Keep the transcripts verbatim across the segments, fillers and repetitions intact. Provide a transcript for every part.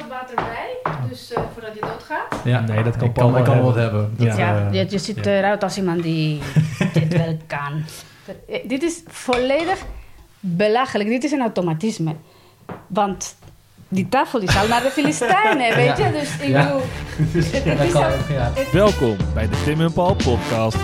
wat water bij, dus uh, voordat je doodgaat. Ja, nee, dat kan, kan, wel, kan wel wat hebben. Dat, ja, uh, je, je ziet ja. eruit als iemand die dit wel kan. Dit is volledig belachelijk. Dit is een automatisme. Want die tafel is al naar de Filistijnen, weet je? Ja. Dus ik ja. doe... Dus, het, het al, ook, ja. het, Welkom bij de Tim en Paul podcast.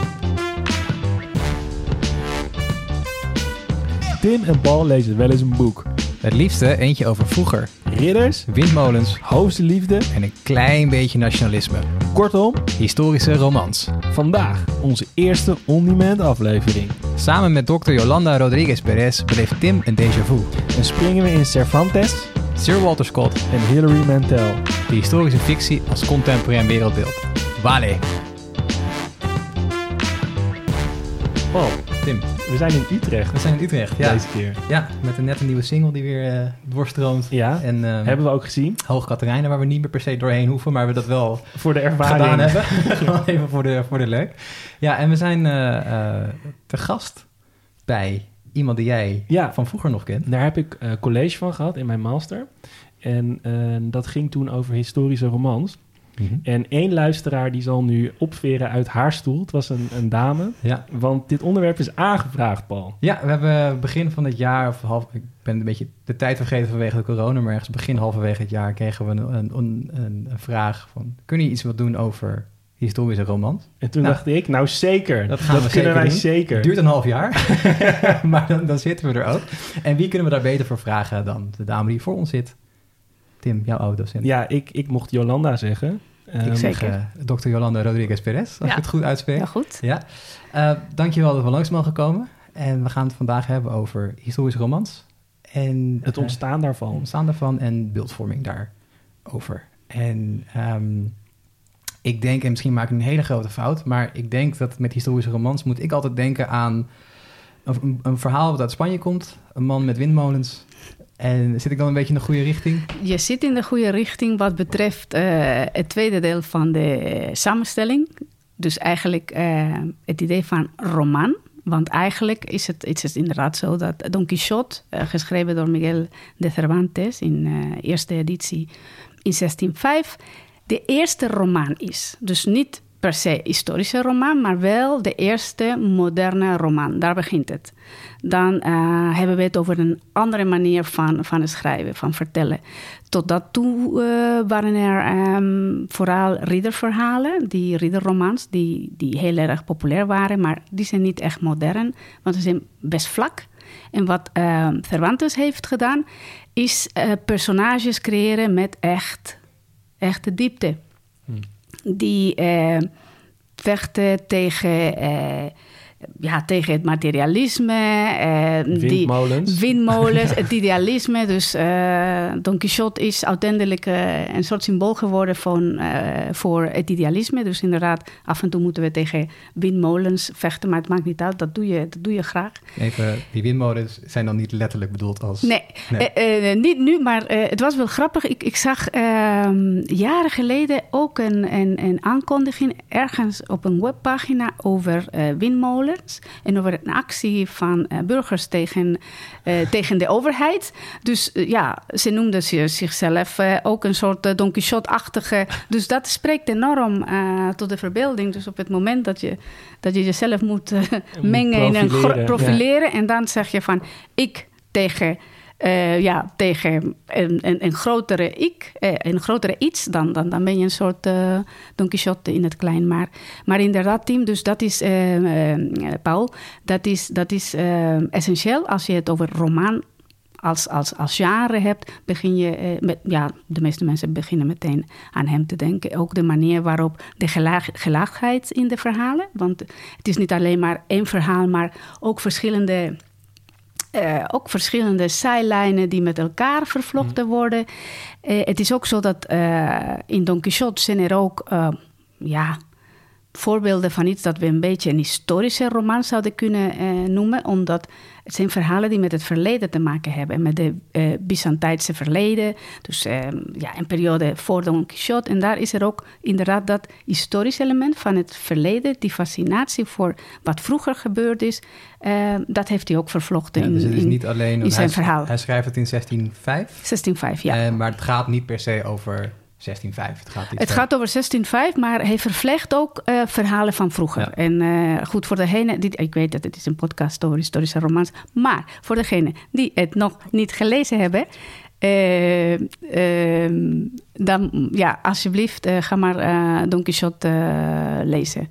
Tim en Paul lezen wel eens een boek. Het liefste eentje over vroeger. Ridders, windmolens, hoofdliefde en een klein beetje nationalisme. Kortom, historische romans. Vandaag onze eerste on-demand aflevering. Samen met dokter Yolanda Rodriguez-Perez beleeft Tim een déjà vu. En springen we in Cervantes, Sir Walter Scott en Hilary Mantel. De historische fictie als contemporain wereldbeeld. Vale. Paul, Tim. We zijn in Utrecht. We zijn in Utrecht, ja. Deze keer. Ja, met een net een nieuwe single die weer uh, doorstroomt. Ja, en, um, hebben we ook gezien. Hoog Catharijne, waar we niet meer per se doorheen hoeven, maar we dat wel voor de ervaring gedaan hebben. Gewoon even voor de, voor de leuk. Ja, en we zijn uh, uh, te gast bij iemand die jij ja, van vroeger nog kent. Daar heb ik uh, college van gehad in mijn master. En uh, dat ging toen over historische romans. Mm-hmm. En één luisteraar die zal nu opveren uit haar stoel. Het was een, een dame. Ja. Want dit onderwerp is aangevraagd, Paul. Ja, we hebben begin van het jaar, of half, ik ben een beetje de tijd vergeten vanwege de corona, maar ergens begin halverwege het jaar kregen we een, een, een, een vraag van: kunnen je iets wat doen over historische romans? En toen nou, dacht ik, nou zeker. Dat, gaan dat we kunnen zeker wij doen. zeker. Het duurt een half jaar, maar dan, dan zitten we er ook. En wie kunnen we daar beter voor vragen dan de dame die voor ons zit? Tim, jouw oud-docent. Ja, ik, ik mocht Yolanda zeggen. Ik um, zeker. Uh, dokter Yolanda Rodriguez-Perez, als ja. ik het goed uitspreek. Ja, goed. Ja. Uh, dankjewel dat we langs mogen komen. En we gaan het vandaag hebben over historische romans. En het ontstaan uh, daarvan. Het ontstaan daarvan en beeldvorming daarover. En um, ik denk, en misschien maak ik een hele grote fout, maar ik denk dat met historische romans moet ik altijd denken aan een, een verhaal dat uit Spanje komt. Een man met windmolens. En zit ik dan een beetje in de goede richting? Je zit in de goede richting wat betreft uh, het tweede deel van de uh, samenstelling. Dus eigenlijk uh, het idee van roman. Want eigenlijk is het, is het inderdaad zo dat Don Quixote, uh, geschreven door Miguel de Cervantes in uh, eerste editie in zestien vijf, de eerste roman is. Dus niet per se historische roman, maar wel de eerste moderne roman. Daar begint het. Dan uh, hebben we het over een andere manier van, van schrijven, van vertellen. Tot dat toe uh, waren er um, vooral ridderverhalen, die ridderromans, die, die heel erg populair waren, maar die zijn niet echt modern, want ze zijn best vlak. En wat uh, Cervantes heeft gedaan, is uh, personages creëren met echt, echte diepte. Hmm. Die eh, vechten tegen, eh, ja, tegen het materialisme. Eh, windmolens. Die, windmolens, het idealisme. Dus eh, Don Quixote is uiteindelijk eh, een soort symbool geworden van, eh, voor het idealisme. Dus inderdaad, af en toe moeten we tegen windmolens vechten. Maar het maakt niet uit, dat doe je, dat doe je graag. Even, die windmolens zijn dan niet letterlijk bedoeld als... Nee, nee. Eh, eh, niet nu, maar eh, het was wel grappig. Ik, ik zag eh, jaren geleden ook een, een, een aankondiging ergens op een webpagina over eh, windmolens. En over een actie van uh, burgers tegen, uh, tegen de overheid. Dus uh, ja, ze noemden zichzelf uh, ook een soort uh, Don Quixote-achtige. Dus dat spreekt enorm uh, tot de verbeelding. Dus op het moment dat je, dat je jezelf moet uh, mengen en profileren, in een gro- profileren ja. en dan zeg je van ik tegen... Uh, ja, tegen een, een, een grotere ik, een grotere iets... dan, dan, dan ben je een soort uh, Don Quixote in het klein. Maar, maar inderdaad, Tim, dus dat is, uh, uh, Paul... dat is, dat is uh, essentieel als je het over roman als, als, als genre hebt... begin je, uh, met, ja, de meeste mensen beginnen meteen aan hem te denken. Ook de manier waarop de gelaag, gelaagdheid in de verhalen... want het is niet alleen maar één verhaal, maar ook verschillende... Uh, ook verschillende zijlijnen die met elkaar vervlochten worden. Uh, het is ook zo dat uh, in Don Quixote zijn er ook uh, ja, voorbeelden van iets... dat we een beetje een historische roman zouden kunnen uh, noemen... omdat Het zijn verhalen die met het verleden te maken hebben. Met de uh, Byzantijnse verleden. Dus uh, ja, een periode voor Don Quixote. En daar is er ook inderdaad dat historisch element van het verleden. Die fascinatie voor wat vroeger gebeurd is. Uh, dat heeft hij ook vervlochten ja, in, dus het is niet alleen, in zijn hij verhaal. Schrijft, hij schrijft het in zestienhonderdvijf? zestienhonderdvijf, ja. Uh, maar het gaat niet per se over... zestienhonderdvijf. Het gaat, het gaat over zestienhonderdvijf, maar hij vervlecht ook uh, verhalen van vroeger. Ja. En uh, goed, voor degene... Die, ik weet dat het is een podcast over historische romans. Maar voor degene die het nog niet gelezen hebben... Uh, uh, dan, ja, alsjeblieft, uh, ga maar uh, Don Quixote uh, lezen.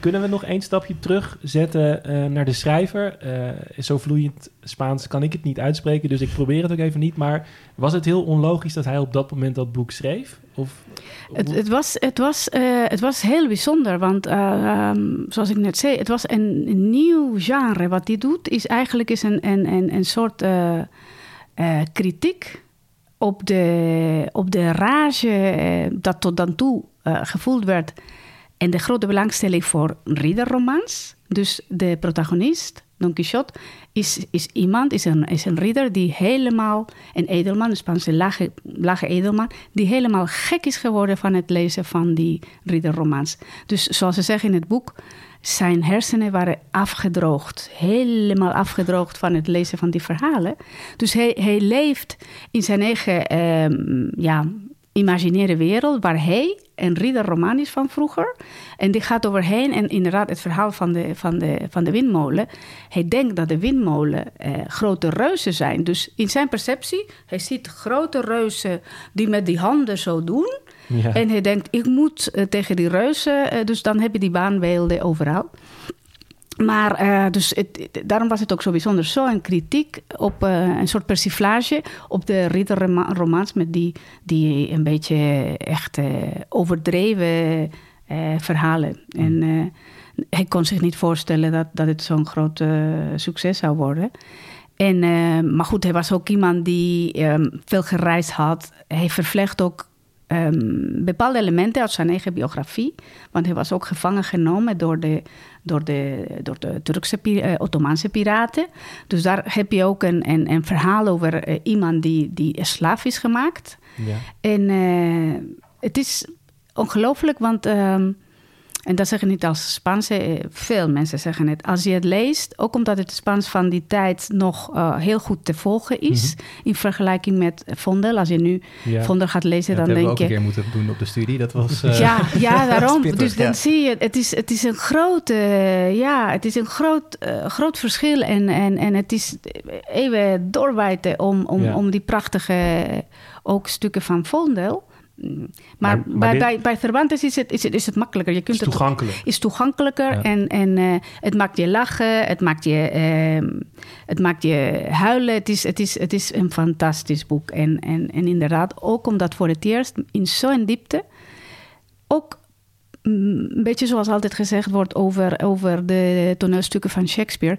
Kunnen we nog één stapje terugzetten uh, naar de schrijver? Uh, zo vloeiend Spaans kan ik het niet uitspreken, dus ik probeer het ook even niet. Maar was het heel onlogisch dat hij op dat moment dat boek schreef? Of, of... Het, het, was, het, was, uh, het was heel bijzonder, want uh, um, zoals ik net zei, het was een, een nieuw genre. Wat hij doet is eigenlijk is een, een, een, een soort uh, uh, kritiek op de, op de rage uh, dat tot dan toe uh, gevoeld werd... En de grote belangstelling voor ridderromans. Dus de protagonist, Don Quixote, is, is iemand, is een, is een ridder die helemaal, een edelman, een Spaanse lage, lage edelman, die helemaal gek is geworden van het lezen van die ridderromans. Dus zoals ze zeggen in het boek, zijn hersenen waren afgedroogd. Helemaal afgedroogd van het lezen van die verhalen. Dus hij, hij leeft in zijn eigen eh, ja, imaginaire wereld waar hij... een ridderroman is van vroeger. En die gaat overheen. En inderdaad, het verhaal van de, van de, van de windmolen. Hij denkt dat de windmolen eh, grote reuzen zijn. Dus in zijn perceptie, hij ziet grote reuzen die met die handen zo doen. Ja. En hij denkt, ik moet eh, tegen die reuzen. Eh, dus dan heb je die baanbeelden overal. Maar uh, dus het, daarom was het ook zo bijzonder. Zo'n kritiek op uh, een soort persiflage op de ridderromans... met die, die een beetje echt uh, overdreven uh, verhalen. Mm. En uh, hij kon zich niet voorstellen dat, dat het zo'n groot uh, succes zou worden. En, uh, maar goed, hij was ook iemand die um, veel gereisd had. Hij vervlecht ook... Um, bepaalde elementen uit zijn eigen biografie. Want hij was ook gevangen genomen door de, door de, door de Turkse, uh, Ottomaanse piraten. Dus daar heb je ook een, een, een verhaal over uh, iemand die, die slaaf is gemaakt. Ja. En uh, het is ongelooflijk, want... Um, en dat zeggen niet als Spaanse, veel mensen zeggen het. Als je het leest, ook omdat het Spaans van die tijd nog uh, heel goed te volgen is... Mm-hmm. in vergelijking met Vondel. Als je nu ja. Vondel gaat lezen, ja, dan denk je... Dat hebben we ook een keer moeten doen op de studie, dat was... Uh, ja, ja, daarom. Spittig, dus ja. Dan zie je, het is, het is een, grote, uh, ja, het is een groot, uh, groot verschil... en, en, en het is even doorwijten om, om, ja. om die prachtige ook stukken van Vondel... Maar, maar, maar bij, dit... bij, bij Cervantes is het, is het, is het makkelijker. Je kunt is toegankelijk. Het is toegankelijker ja. en, en uh, het maakt je lachen, het maakt je, uh, het maakt je huilen. Het is, het, is, het is een fantastisch boek. En, en, en inderdaad, ook omdat voor het eerst in zo'n diepte... ook een beetje zoals altijd gezegd wordt over, over de toneelstukken van Shakespeare...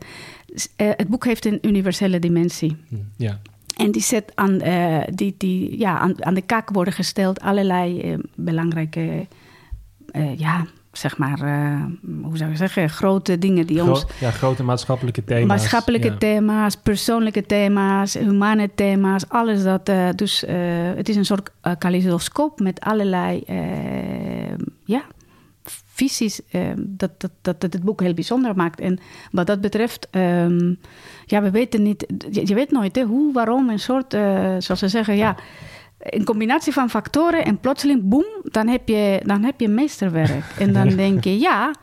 Uh, het boek heeft een universele dimensie. Ja. En die zet aan, uh, die, die, ja, aan, aan de kaak worden gesteld allerlei uh, belangrijke, uh, ja, zeg maar, uh, hoe zou je zeggen, grote dingen die Gro- ons... Ja, grote maatschappelijke thema's. Maatschappelijke ja. thema's, persoonlijke thema's, humane thema's, alles dat. Uh, dus uh, het is een soort uh, kaleidoscoop met allerlei, uh, ja, visies uh, dat, dat, dat, dat het boek heel bijzonder maakt. En wat dat betreft, um, ja, we weten niet... Je, je weet nooit hè, hoe, waarom, een soort, uh, zoals ze zeggen... ja, een combinatie van factoren en plotseling, boem, dan heb je, dan heb je meesterwerk. En dan denk je, ja...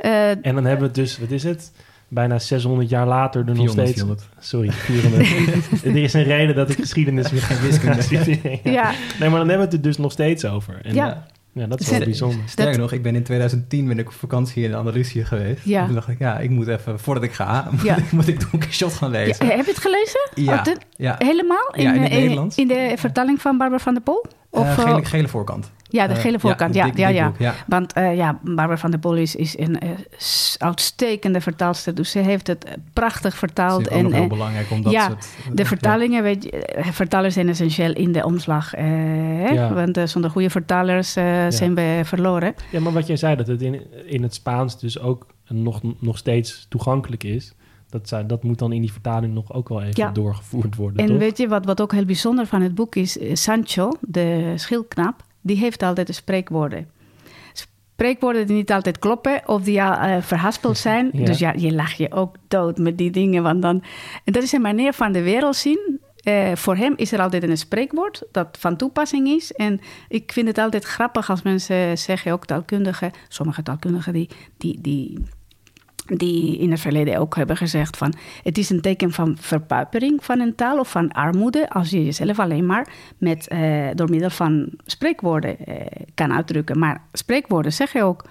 Uh, en dan hebben we het dus, wat is het... bijna zeshonderd jaar later er nog steeds... vierhonderd. Sorry, vierhonderd. Er is een reden dat ik geschiedenis weer geen wiskunde studeer. Ja. Ja. Nee, maar dan hebben we het er dus nog steeds over. En, ja. Uh, Ja, dat is wel bijzonder. Sterker nog, ik ben in tweeduizend tien ben ik op vakantie in Andalusië geweest. Ja. En toen dacht ik, ja, ik moet even, voordat ik ga, moet, ja. ik, moet ik Don Quixote gaan lezen. Ja, heb je het gelezen? Ja. Oh, de, ja. Helemaal? In, ja, in het in, Nederlands. In de vertaling van Barbara van der Pol? Of, uh, gele, gele voorkant. Ja, de gele voorkant. Uh, ja, ja, dik, ja, ja. Boek, ja. Want uh, ja, Barbara van der Pol is, is een uh, uitstekende vertaalster. Dus ze heeft het uh, prachtig vertaald. Dat is en, ook en, heel belangrijk. Omdat ja, soort, de uh, vertalingen, ja. weet je, vertalers zijn essentieel in de omslag. Uh, ja. Want uh, zonder goede vertalers uh, ja. zijn we verloren. Ja, maar wat jij zei, dat het in, in het Spaans dus ook nog, nog steeds toegankelijk is. Dat, zou, dat moet dan in die vertaling nog ook wel even ja. doorgevoerd worden, en toch? Weet je wat, wat ook heel bijzonder van het boek is? Uh, Sancho, de schildknaap, die heeft altijd spreekwoorden. Spreekwoorden die niet altijd kloppen of die uh, verhaspeld zijn. Ja. Dus ja, je lacht je ook dood met die dingen. Want dan, en dat is een manier van de wereld zien. Uh, voor hem is er altijd een spreekwoord dat van toepassing is. En ik vind het altijd grappig als mensen zeggen, ook taalkundigen, sommige taalkundigen die... die, die die in het verleden ook hebben gezegd van... het is een teken van verpaupering van een taal of van armoede... als je jezelf alleen maar met, eh, door middel van spreekwoorden eh, kan uitdrukken. Maar spreekwoorden zeg je ook...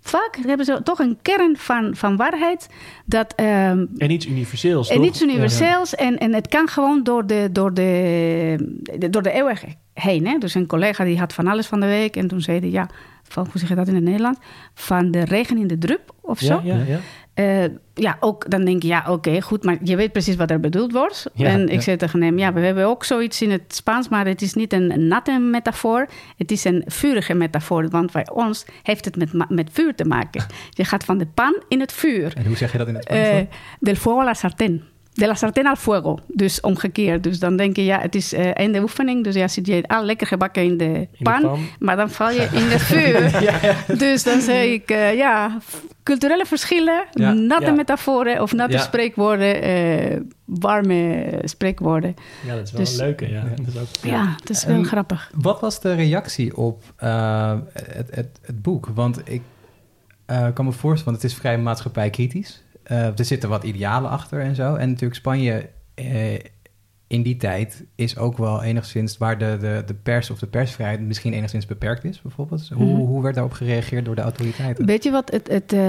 vaak hebben ze toch een kern van, van waarheid. Dat, eh, en iets universeels, en toch? En iets universeels. Ja, ja. En, en het kan gewoon door de, door de, door de eeuwen heen. Hè? Dus een collega die had van alles van de week... en toen zei hij... ja. Van, hoe zeg je dat in het Nederlands? Van de regen in de drup of zo. Ja, ja, ja. Uh, ja ook dan denk je, ja, oké, okay, goed. Maar je weet precies wat er bedoeld wordt. Ja, en ja. ik zei tegen hem, ja, we hebben ook zoiets in het Spaans... maar het is niet een, een natte metafoor. Het is een vurige metafoor. Want bij ons heeft het met, met vuur te maken. Je gaat van de pan in het vuur. En hoe zeg je dat in het Spaans? Uh, del fuego a la sartén. De la sartén al fuego, dus omgekeerd. Dus dan denk je, ja, het is uh, einde oefening. Dus ja, zit je al lekker gebakken in de, in de pan, pan, maar dan val je in het vuur. Ja, ja. Dus dan zeg ik, uh, ja, culturele verschillen, ja, natte ja. metaforen of natte ja. spreekwoorden, uh, warme spreekwoorden. Ja, dat is wel dus, een leuke. Ja, dat is, ook, ja. Ja, het is wel um, grappig. Wat was de reactie op uh, het, het, het boek? Want ik uh, kan me voorstellen, want het is vrij maatschappijkritisch. Uh, er zitten wat idealen achter en zo. En natuurlijk Spanje uh, in die tijd is ook wel enigszins... waar de, de, de pers of de persvrijheid misschien enigszins beperkt is, bijvoorbeeld. Hoe, mm-hmm. hoe werd daarop gereageerd door de autoriteiten? Weet je wat het, het, uh,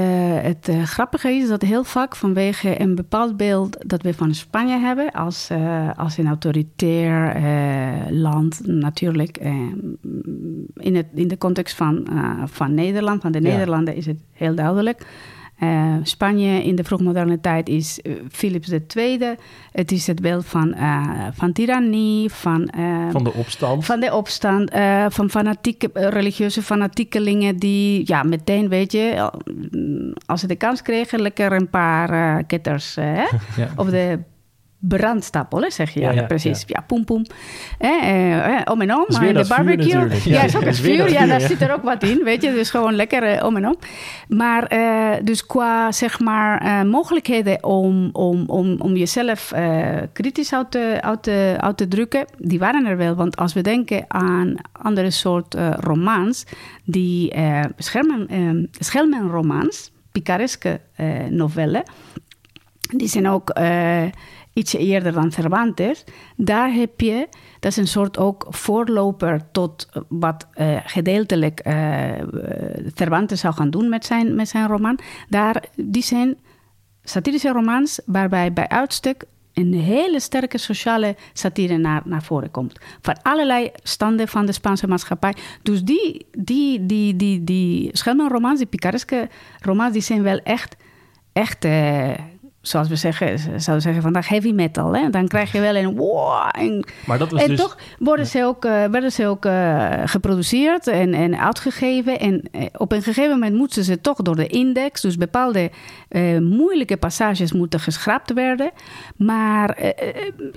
het uh, grappige is? Dat heel vaak vanwege een bepaald beeld dat we van Spanje hebben... als, uh, als een autoritair uh, land natuurlijk. Uh, in, het, in de context van, uh, van Nederland, van de ja. Nederlanden is het heel duidelijk... Uh, Spanje in de vroegmoderne tijd is uh, Filips de Tweede. Het is het beeld van, uh, van tirannie, van, uh, van de opstand, van, de opstand, uh, van fanatieke, uh, religieuze fanatiekelingen die ja, meteen, weet je, als ze de kans kregen, lekker een paar uh, ketters uh, ja. op de brandstapel, hè, zeg je. Ja, ja, precies. Ja, ja poem, poem. Eh, eh, om en om. Dus in de barbecue. Ja, ja, is ook het vuur. vuur ja, daar ja. zit er ook wat in, weet je. Dus gewoon lekker eh, om en om. Maar eh, dus qua, zeg maar, eh, mogelijkheden om, om, om, om jezelf eh, kritisch uit te, uit, te, uit te drukken, die waren er wel. Want als we denken aan andere soort eh, romans, die eh, schermen, eh, schelmenromans, picareske eh, novellen, die zijn ook... Eh, ietsje eerder dan Cervantes, daar heb je, dat is een soort ook voorloper tot wat uh, gedeeltelijk uh, Cervantes zou gaan doen met zijn, met zijn roman. Daar, die zijn satirische romans waarbij bij uitstek een hele sterke sociale satire naar, naar voren komt. Van allerlei standen van de Spaanse maatschappij. Dus die, die, die, die, die schelmenromans, die picareske romans, die zijn wel echt, echt... Uh, zoals we zeggen, zouden zeggen vandaag heavy metal. Hè? Dan krijg je wel een wow. En, maar dat was en dus, toch worden ja. ze ook, uh, werden ze ook uh, geproduceerd en, en uitgegeven. En uh, op een gegeven moment moeten ze toch door de index. Dus bepaalde uh, moeilijke passages moeten geschrapt werden. Maar uh,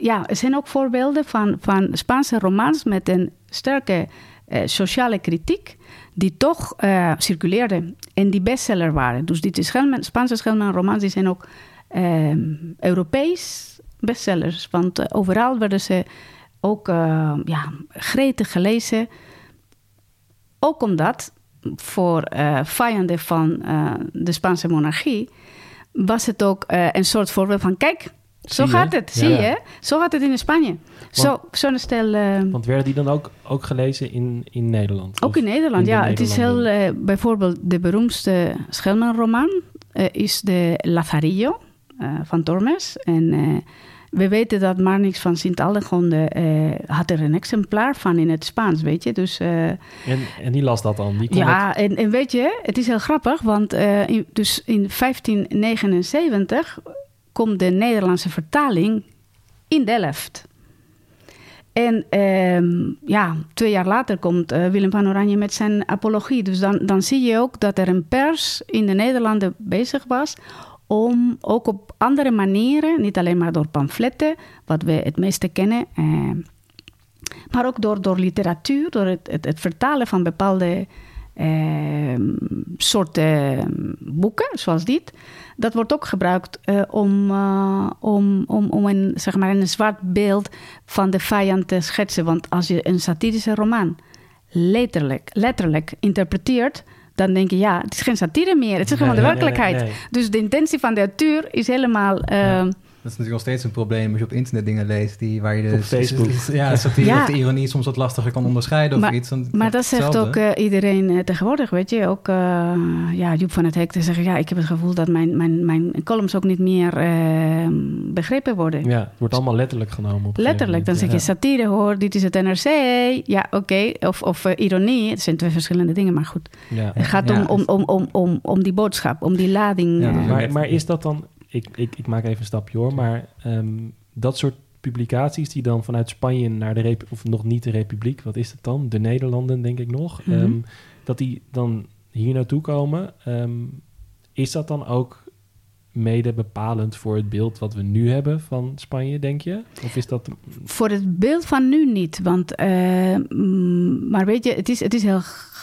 ja, er zijn ook voorbeelden van, van Spaanse romans met een sterke uh, sociale kritiek. Die toch uh, circuleerden en die bestseller waren. Dus die schelmen, Spaanse schelmenromans die zijn ook uh, Europees bestsellers. Want uh, overal werden ze ook uh, ja, gretig gelezen. Ook omdat voor uh, vijanden van uh, de Spaanse monarchie... was het ook uh, een soort voorbeeld van... kijk, zo zie gaat je? het, ja, zie ja. je. Zo gaat het in Spanje. Zo, zo'n stel... Uh, want werden die dan ook, ook gelezen in, in Nederland? Ook in Nederland, in ja. Het is heel... Uh, bijvoorbeeld de beroemdste schelmenroman... Uh, is de Lazarillo uh, van Tormes. En uh, we weten dat Marnix van Sint Aldegonde... Uh, had er een exemplaar van in het Spaans, weet je. Dus, uh, en, en die las dat dan? Die kon ja, dat... en, en weet je, het is heel grappig... want uh, in, dus in vijftien negenenzeventig... komt de Nederlandse vertaling in Delft. En um, ja, twee jaar later komt uh, Willem van Oranje met zijn apologie. Dus dan, dan zie je ook dat er een pers in de Nederlanden bezig was... om ook op andere manieren, niet alleen maar door pamfletten, wat we het meeste kennen, eh, maar ook door, door literatuur, door het, het, het vertalen van bepaalde eh, soorten boeken, zoals dit. Dat wordt ook gebruikt eh, om, uh, om, om, om een, zeg maar een zwart beeld van de vijand te schetsen. Want als je een satirische roman letterlijk, letterlijk interpreteert, dan denk je, ja, het is geen satire meer. Het is gewoon nee, de werkelijkheid. Nee, nee, nee. Dus de intentie van de auteur is helemaal... Uh... Ja. Dat is natuurlijk nog steeds een probleem als je op internet dingen leest die, waar je de, op Facebook. Ja, satire ja. of de ironie soms wat lastiger kan onderscheiden of maar, iets. Dan, maar dat zegt ook uh, iedereen uh, tegenwoordig, weet je. Ook uh, ja, Joep van het Hek te zeggen, ja, ik heb het gevoel dat mijn, mijn, mijn columns ook niet meer uh, begrepen worden. Ja, het wordt allemaal letterlijk genomen. Op letterlijk, dan zeg je ja. satire hoor, dit is het N R C. Ja, oké. Okay. Of, of uh, ironie, het zijn twee verschillende dingen, maar goed. Ja. Het gaat ja. om, om, om, om, om, om die boodschap, om die lading. Ja, uh, maar, maar is dat dan... Ik, ik, ik maak even een stapje hoor, maar um, dat soort publicaties die dan vanuit Spanje naar de Republiek, of nog niet de Republiek, wat is dat dan? De Nederlanden, denk ik nog. Mm-hmm. Um, dat die dan hier naartoe komen. Um, is dat dan ook mede bepalend voor het beeld wat we nu hebben van Spanje, denk je? Of is dat... Voor het beeld van nu niet, want... Uh, maar weet je, het is, het is heel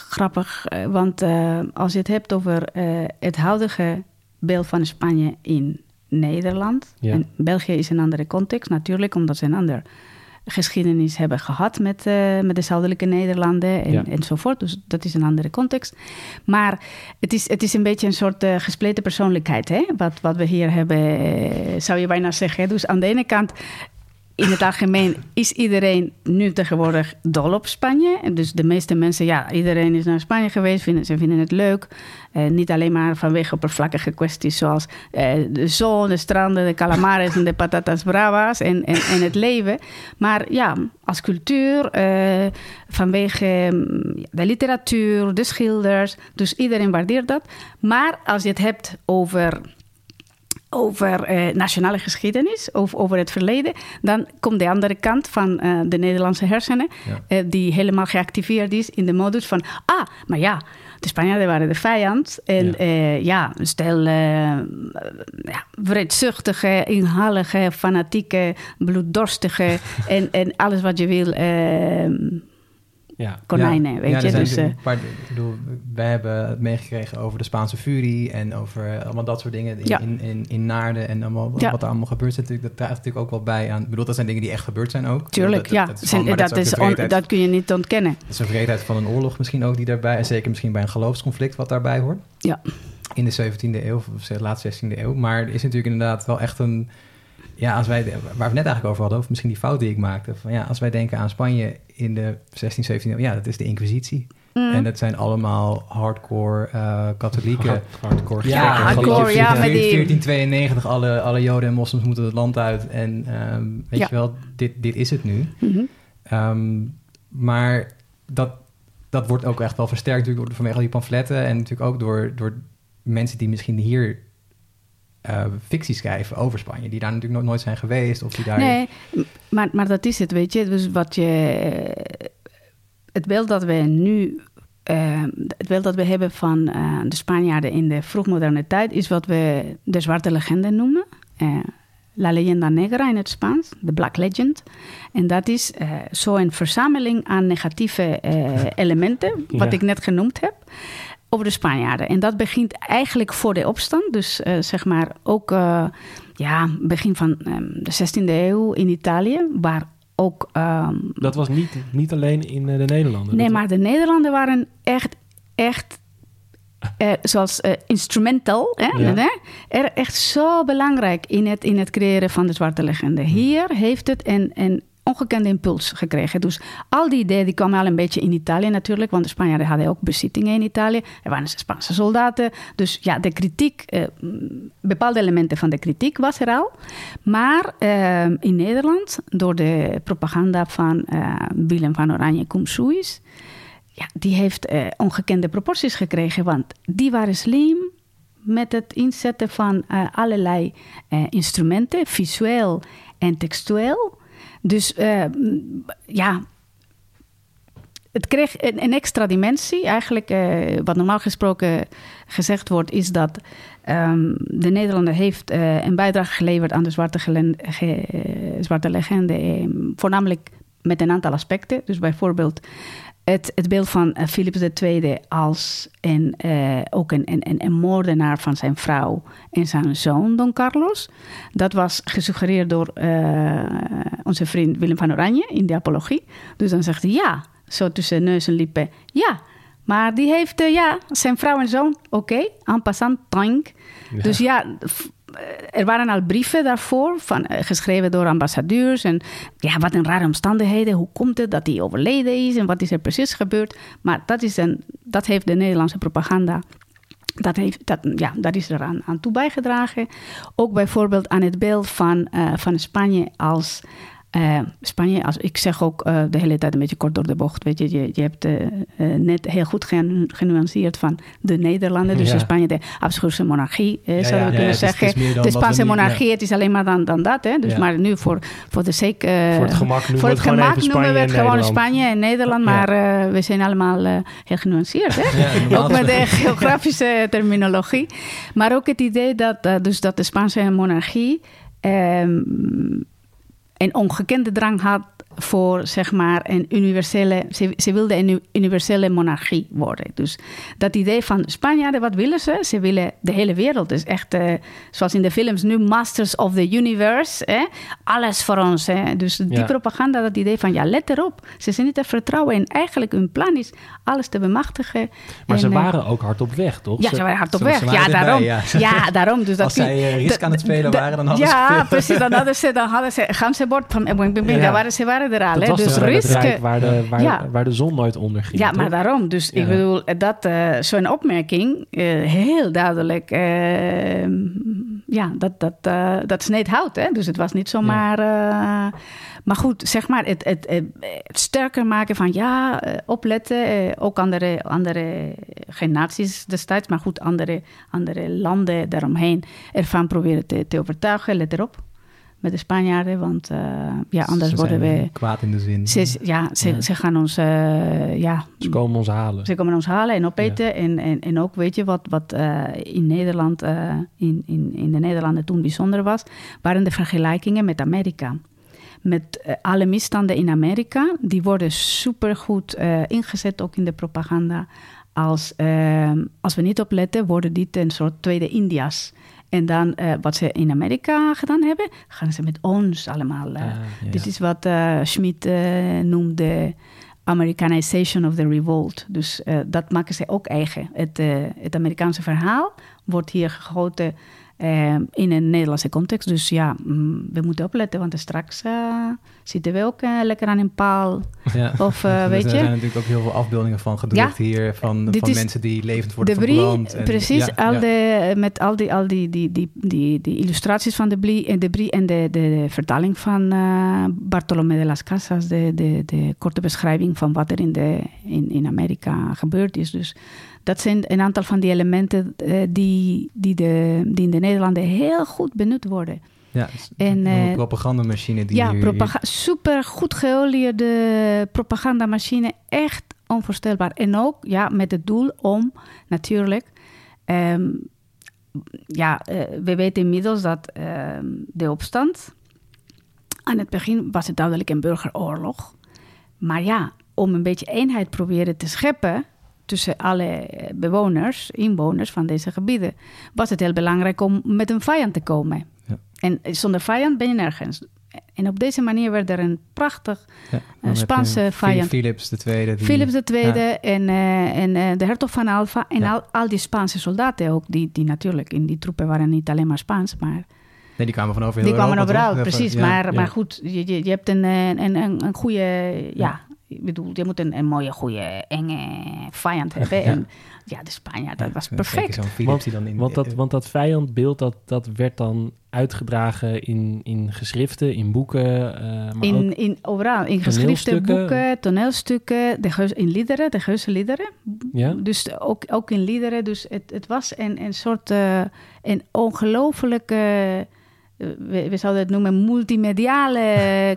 grappig, want uh, als je het hebt over uh, het huidige beeld van Spanje in Nederland. Ja. En België is een andere context natuurlijk, omdat ze een andere geschiedenis hebben gehad met, uh, met de zuidelijke Nederlanden en, ja. enzovoort. Dus dat is een andere context. Maar het is, het is een beetje een soort uh, gespleten persoonlijkheid, hè? Wat, wat we hier hebben, zou je bijna zeggen. Dus aan de ene kant, in het algemeen is iedereen nu tegenwoordig dol op Spanje. En dus de meeste mensen, ja, iedereen is naar Spanje geweest. Vinden, ze vinden het leuk. Eh, niet alleen maar vanwege oppervlakkige kwesties zoals eh, de zon, de stranden, de calamares en de patatas bravas en, en, en het leven. Maar ja, als cultuur, eh, vanwege de literatuur, de schilders. Dus iedereen waardeert dat. Maar als je het hebt over... over eh, nationale geschiedenis, of over het verleden, dan komt de andere kant van uh, de Nederlandse hersenen, ja. eh, die helemaal geactiveerd is in de modus van, ah, maar ja, de Spanjaarden waren de vijand. En ja, eh, ja een stel uh, ja, wreedzuchtige, inhalige, fanatieke, bloeddorstige en, en alles wat je wil... Uh, Ja. konijnen, ja. weet ja, je. Dus, een paar, ik bedoel, wij hebben het meegekregen over de Spaanse furie en over allemaal dat soort dingen in, ja. in, in, in Naarden en allemaal, ja. wat er allemaal gebeurd is. Dat draagt natuurlijk ook wel bij aan. Ik bedoel, dat zijn dingen die echt gebeurd zijn ook. Tuurlijk, ja. Dat, dat, ja. Van, dat, dat, is is on, dat kun je niet ontkennen. Dat is een vreedheid van een oorlog misschien ook die daarbij, en zeker misschien bij een geloofsconflict wat daarbij hoort. Ja. In de zeventiende eeuw of de laatste zestiende eeuw. Maar er is natuurlijk inderdaad wel echt een... Ja, als wij, waar we het net eigenlijk over hadden, of misschien die fout die ik maakte. Van ja, als wij denken aan Spanje in de zestiende, zeventiende eeuw, ja, dat is de Inquisitie. Mm. En dat zijn allemaal hardcore uh, katholieken. Hard, hardcore, ja, hardcore, ja. In veertien tweeënnegentig, alle, alle Joden en moslims moeten het land uit. En um, weet ja. je wel, dit, dit is het nu. Mm-hmm. Um, maar dat, dat wordt ook echt wel versterkt natuurlijk vanwege al die pamfletten. En natuurlijk ook door, door mensen die misschien hier... Uh, fictie schrijven over Spanje, die daar natuurlijk nog nooit zijn geweest. Of die daar... Nee, maar, maar dat is het, weet je. Dus wat je... Het beeld dat we nu... Uh, het beeld dat we hebben van uh, de Spanjaarden in de vroegmoderne tijd... is wat we de zwarte legende noemen. Uh, La leyenda negra in het Spaans, de black legend. En dat is uh, zo'n verzameling aan negatieve uh, elementen... wat ja. ik net genoemd heb... over de Spanjaarden. En dat begint eigenlijk voor de opstand. Dus uh, zeg maar ook uh, ja, begin van um, de zestiende eeuw in Italië... waar ook... Um, dat was niet, niet alleen in uh, de Nederlanden? Nee, maar de Nederlanden waren echt... echt Uh, zoals uh, instrumental, hè? Ja. Hè? Er echt zo belangrijk in het, in het creëren van de zwarte legende. Hier heeft het een, een ongekende impuls gekregen. Dus al die ideeën die kwamen al een beetje in Italië natuurlijk, want de Spanjaarden hadden ook bezittingen in Italië. Er waren Spaanse soldaten. Dus ja, de kritiek, uh, bepaalde elementen van de kritiek was er al. Maar uh, in Nederland, door de propaganda van uh, Willem van Oranje, cum suis... Ja, die heeft eh, ongekende proporties gekregen, want die waren slim met het inzetten van uh, allerlei uh, instrumenten, visueel en textueel. Dus uh, ja, Het kreeg een, een extra dimensie. Eigenlijk, eh, wat normaal gesproken gezegd wordt, is dat um, de Nederlander heeft uh, een bijdrage geleverd aan de zwarte, gelen, ge, uh, zwarte legende. Eh, voornamelijk met een aantal aspecten. Dus bijvoorbeeld het, het beeld van uh, Filips de Tweede als een, uh, ook een, een, een moordenaar van zijn vrouw en zijn zoon Don Carlos. Dat was gesuggereerd door uh, onze vriend Willem van Oranje in de Apologie. Dus dan zegt hij ja. Zo tussen neus en lippen. Ja, maar die heeft uh, ja, zijn vrouw en zoon. Oké, okay. En passant, tank. Ja. Dus ja, er waren al brieven daarvoor. Van, uh, geschreven door ambassadeurs. En ja, wat een rare omstandigheden. Hoe komt het dat hij overleden is? En wat is er precies gebeurd? Maar dat, is een, dat heeft de Nederlandse propaganda... Dat heeft, dat, ja, dat is er aan, aan toe bijgedragen. Ook bijvoorbeeld aan het beeld van, uh, van Spanje als... Uh, Spanje, als, ik zeg ook uh, de hele tijd een beetje kort door de bocht. Weet je, je, je hebt uh, uh, net heel goed genu- genuanceerd van de Nederlanden. Dus ja. Spanje, de Habsburgse monarchie, eh, ja, zou je ja, kunnen ja, zeggen. Het is, het is de Spaanse nu, monarchie, ja. Het is alleen maar dan, dan dat. Hè. Dus, ja. Maar nu voor, voor de zeek... Uh, voor het gemak noemen, voor het het gemak noemen we het gewoon Nederland. Spanje en Nederland. Maar ja. uh, we zijn allemaal uh, heel genuanceerd. Hè? Ja, ook met de geografische terminologie. Maar ook het idee dat, uh, dus dat de Spaanse monarchie... Um, een ongekende drang had voor, zeg maar, een universele... Ze, ze wilde een universele monarchie worden. Dus dat idee van Spanjaarden, wat willen ze? Ze willen de hele wereld. Dus echt, eh, zoals in de films nu, Masters of the Universe. Eh? Alles voor ons. Eh? Dus die ja. propaganda, dat idee van, ja, let erop. Ze zijn niet te vertrouwen. En eigenlijk hun plan is alles te bemachtigen. Maar en, ze waren ook hard op weg, toch? Ja, ze waren hard op weg. Ja, erbij, daarom. Ja. ja, daarom. Dus dat als zij uh, risk aan het spelen d- waren, dan hadden ja, ze... Ja, precies. Dan hadden ze, dan hadden ze ganzenbord van... Ja. Waren ze waren Al, dat was dus risken, waar, de, waar, ja. waar de zon nooit onder ging. Ja, toch? Maar daarom. Dus ja. ik bedoel, dat uh, zo'n opmerking uh, heel duidelijk... Uh, ja, dat, dat, uh, dat sneed hout. Hè? Dus het was niet zomaar... Ja. Uh, maar goed, zeg maar, het, het, het, het sterker maken van... ja, uh, opletten. Uh, ook andere, andere generaties destijds... maar goed, andere, andere landen daaromheen... ervan proberen te, te overtuigen. Let erop. Met de Spanjaarden, want uh, ja, anders ze worden we... kwaad in de zin. Ze, ja, ze, ja, ze gaan ons... Uh, ja, ze komen ons halen. Ze komen ons halen en opeten. Ja. En, en, en ook, weet je, wat, wat uh, in Nederland, uh, in, in, in de Nederlanden toen bijzonder was... waren de vergelijkingen met Amerika. Met uh, alle misstanden in Amerika. Die worden supergoed uh, ingezet, ook in de propaganda. Als, uh, als we niet opletten, worden dit een soort tweede India's. En dan uh, wat ze in Amerika gedaan hebben, gaan ze met ons allemaal. Uh, ah, ja. Dit is wat uh, Schmid uh, noemde Americanization of the Revolt. Dus uh, dat maken ze ook eigen. Het, uh, het Amerikaanse verhaal wordt hier gegoten uh, in een Nederlandse context. Dus ja, mm, we moeten opletten, want straks uh, zitten we ook uh, lekker aan een paal. Ja. Of, uh, weet er zijn je? natuurlijk ook heel veel afbeeldingen van gedrukt ja. hier, van, van mensen die levend worden verbrand. En, precies, ja, al ja. De, met al, die, al die, die, die, die, die illustraties van de brie en de, brie en de, de, de vertaling van uh, Bartolome de las Casas, de, de, de korte beschrijving van wat er in, de, in, in Amerika gebeurd is. Dus dat zijn een aantal van die elementen uh, die, die, de, die in de Nederlanden heel goed benut worden. Ja, en, een uh, propagandamachine. Die ja, propaga- super goed geolieerde propagandamachine. Echt onvoorstelbaar. En ook ja, met het doel om natuurlijk... Um, ja, uh, we weten inmiddels dat uh, de opstand... aan het begin was het duidelijk een burgeroorlog. Maar ja, om een beetje eenheid proberen te scheppen... tussen alle bewoners, inwoners van deze gebieden... was het heel belangrijk om met een vijand te komen... En zonder vijand ben je nergens. En op deze manier werd er een prachtig ja, uh, Spaanse vijand. Filips de Tweede. Die... Filips de Tweede ja. en, uh, en uh, de hertog van Alva. En ja. al, al die Spaanse soldaten ook. Die, die natuurlijk in die troepen waren niet alleen maar Spaans. Maar nee, die kwamen van over heel Europa. Die kwamen overal, precies. Ja, maar, ja. maar goed, je, je, je hebt een, een, een, een goede... Ja, ja, ik bedoel, je moet een, een mooie, goede, enge vijand hebben. Ja. En, ja, de Spanjaard, dat ja, was perfect. Zo'n want, die dan in, want, dat, want dat vijandbeeld, dat, dat werd dan uitgedragen in, in geschriften, in boeken. Uh, maar in, ook in, overal, in geschriften, boeken, toneelstukken, de geus, in liederen, de geusliederen. Ja? Dus ook, ook in liederen. Dus het, het was een, een soort, uh, een ongelofelijke We, we zouden het noemen multimediale.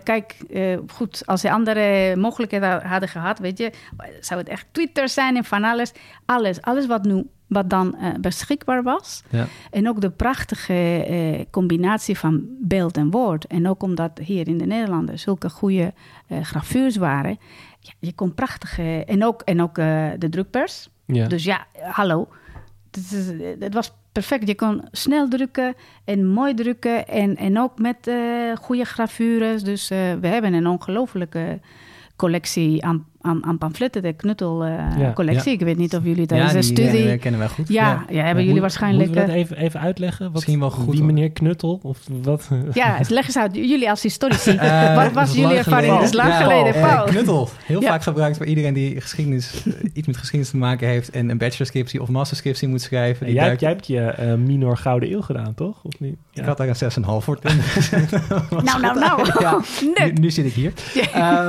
Kijk, uh, goed, als ze andere mogelijkheden hadden gehad, weet je, zou het echt Twitter zijn en van alles. Alles, alles wat nu, wat dan uh, beschikbaar was. Ja. En ook de prachtige uh, combinatie van beeld en woord. En ook omdat hier in de Nederlanden zulke goede uh, gravures waren. Ja, je kon prachtige... En ook, en ook uh, de drukpers. Ja. Dus ja, hallo. Het was perfect. Je kon snel drukken en mooi drukken. En, en ook met uh, goede gravures. Dus uh, we hebben een ongelofelijke collectie aan, aan, aan pamfletten. De Knuttel uh, ja, collectie. Ja. Ik weet niet of jullie tijdens ja, de studie... Ja, die kennen wij goed. Ja, ja. ja hebben moet, jullie waarschijnlijk... Moeten we dat even, even uitleggen? Wat, misschien wel goed. Wie meneer Knuttel? Of wat? Ja, dus leg eens uit. Jullie als historici. Uh, wat was jullie ervaring? Dat is lang ja, geleden. Paul. Uh, Knuttel. Heel ja. vaak gebruikt voor iedereen die geschiedenis, iets met geschiedenis te maken heeft en een bachelorscriptie of masterscriptie moet schrijven. Die jij, duikt... jij hebt je uh, minor Gouden Eeuw gedaan, toch? Of niet? Ja. Ik had daar een zes komma vijf voor. nou, nou, nou. Ja, nu, nu zit ik hier.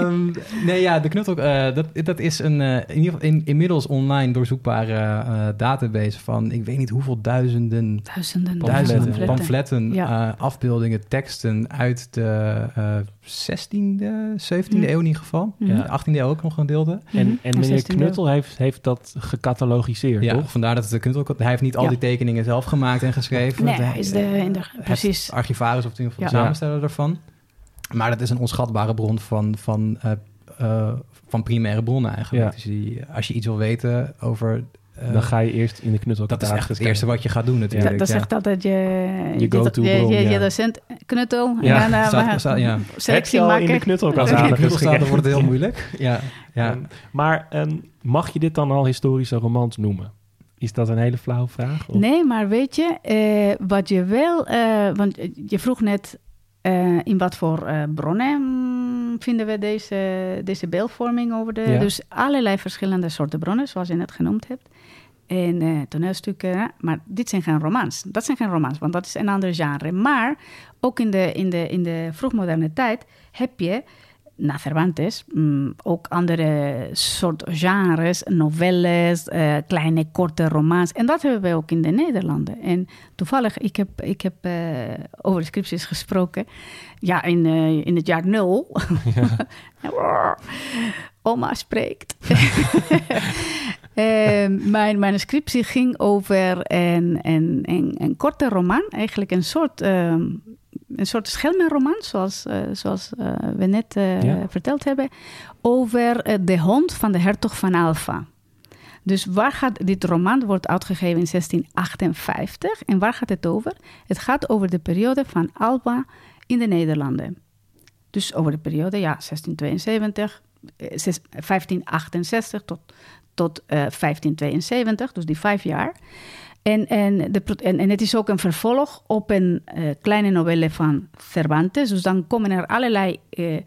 Um, nee, ja, de Knuttel... Uh, Uh, dat, dat is een uh, in ieder geval in, inmiddels online doorzoekbare uh, database van ik weet niet hoeveel duizenden, duizenden, duizenden pamfletten, ja. uh, afbeeldingen, teksten uit de uh, zestiende, zeventiende mm. eeuw in ieder geval. Mm. Ja. De achttiende eeuw ook nog een gedeelte. Mm. En, en meneer Knuttel heeft, heeft dat gecatalogiseerd, ja, toch? Vandaar dat het de Knuttel... Hij heeft niet al ja. die tekeningen zelf gemaakt en geschreven. Nee, hij is de, in de, precies. archivaris of in ieder geval de ja. samensteller daarvan. Maar dat is een onschatbare bron van... van uh, Uh, van primaire bronnen eigenlijk. Ja. Dus die, als je iets wil weten over... Uh, dan ga je eerst in de Knuttel. Dat is echt het eerste wat je gaat doen natuurlijk. Dat, dat ja. zegt altijd je... Je go-to bron, Je, je, je docent Knuttel. Ja, en dan, Zat, we, ja. selectie maken. Heb je al in de Knuttelkast aan? Dan wordt het heel moeilijk. ja. Ja. Um, maar um, mag je dit dan al historische romans noemen? Is dat een hele flauwe vraag? Of? Nee, maar weet je, uh, wat je wel... Uh, want je vroeg net... Uh, in wat voor uh, bronnen vinden we deze, deze beeldvorming over de... Ja. Dus allerlei verschillende soorten bronnen, zoals je net genoemd hebt. En uh, toneelstukken, maar dit zijn geen romans. Dat zijn geen romans, want dat is een ander genre. Maar ook in de, in de, in de vroegmoderne tijd heb je... na Cervantes, mm, ook andere soort genres, novelles, uh, kleine, korte romans. En dat hebben we ook in de Nederlanden. En toevallig, ik heb, ik heb uh, over scripties gesproken. Ja, in, uh, in het jaar nul. Ja. Oma spreekt. Uh, mijn, mijn scriptie ging over een, een, een, een korte roman. Eigenlijk een soort... Uh, een soort schelmenroman, zoals, uh, zoals uh, we net uh, ja. verteld hebben, over uh, de hond van de hertog van Alva. Dus waar gaat dit roman, wordt uitgegeven in zestien achtenvijftig, en waar gaat het over? Het gaat over de periode van Alva in de Nederlanden. Dus over de periode, ja, zestien tweeënzeventig, vijftien achtenzestig tot, tot uh, vijftien tweeënzeventig, dus die vijf jaar. En, en, de, en, en het is ook een vervolg op een uh, kleine novelle van Cervantes. Dus dan komen er allerlei uh,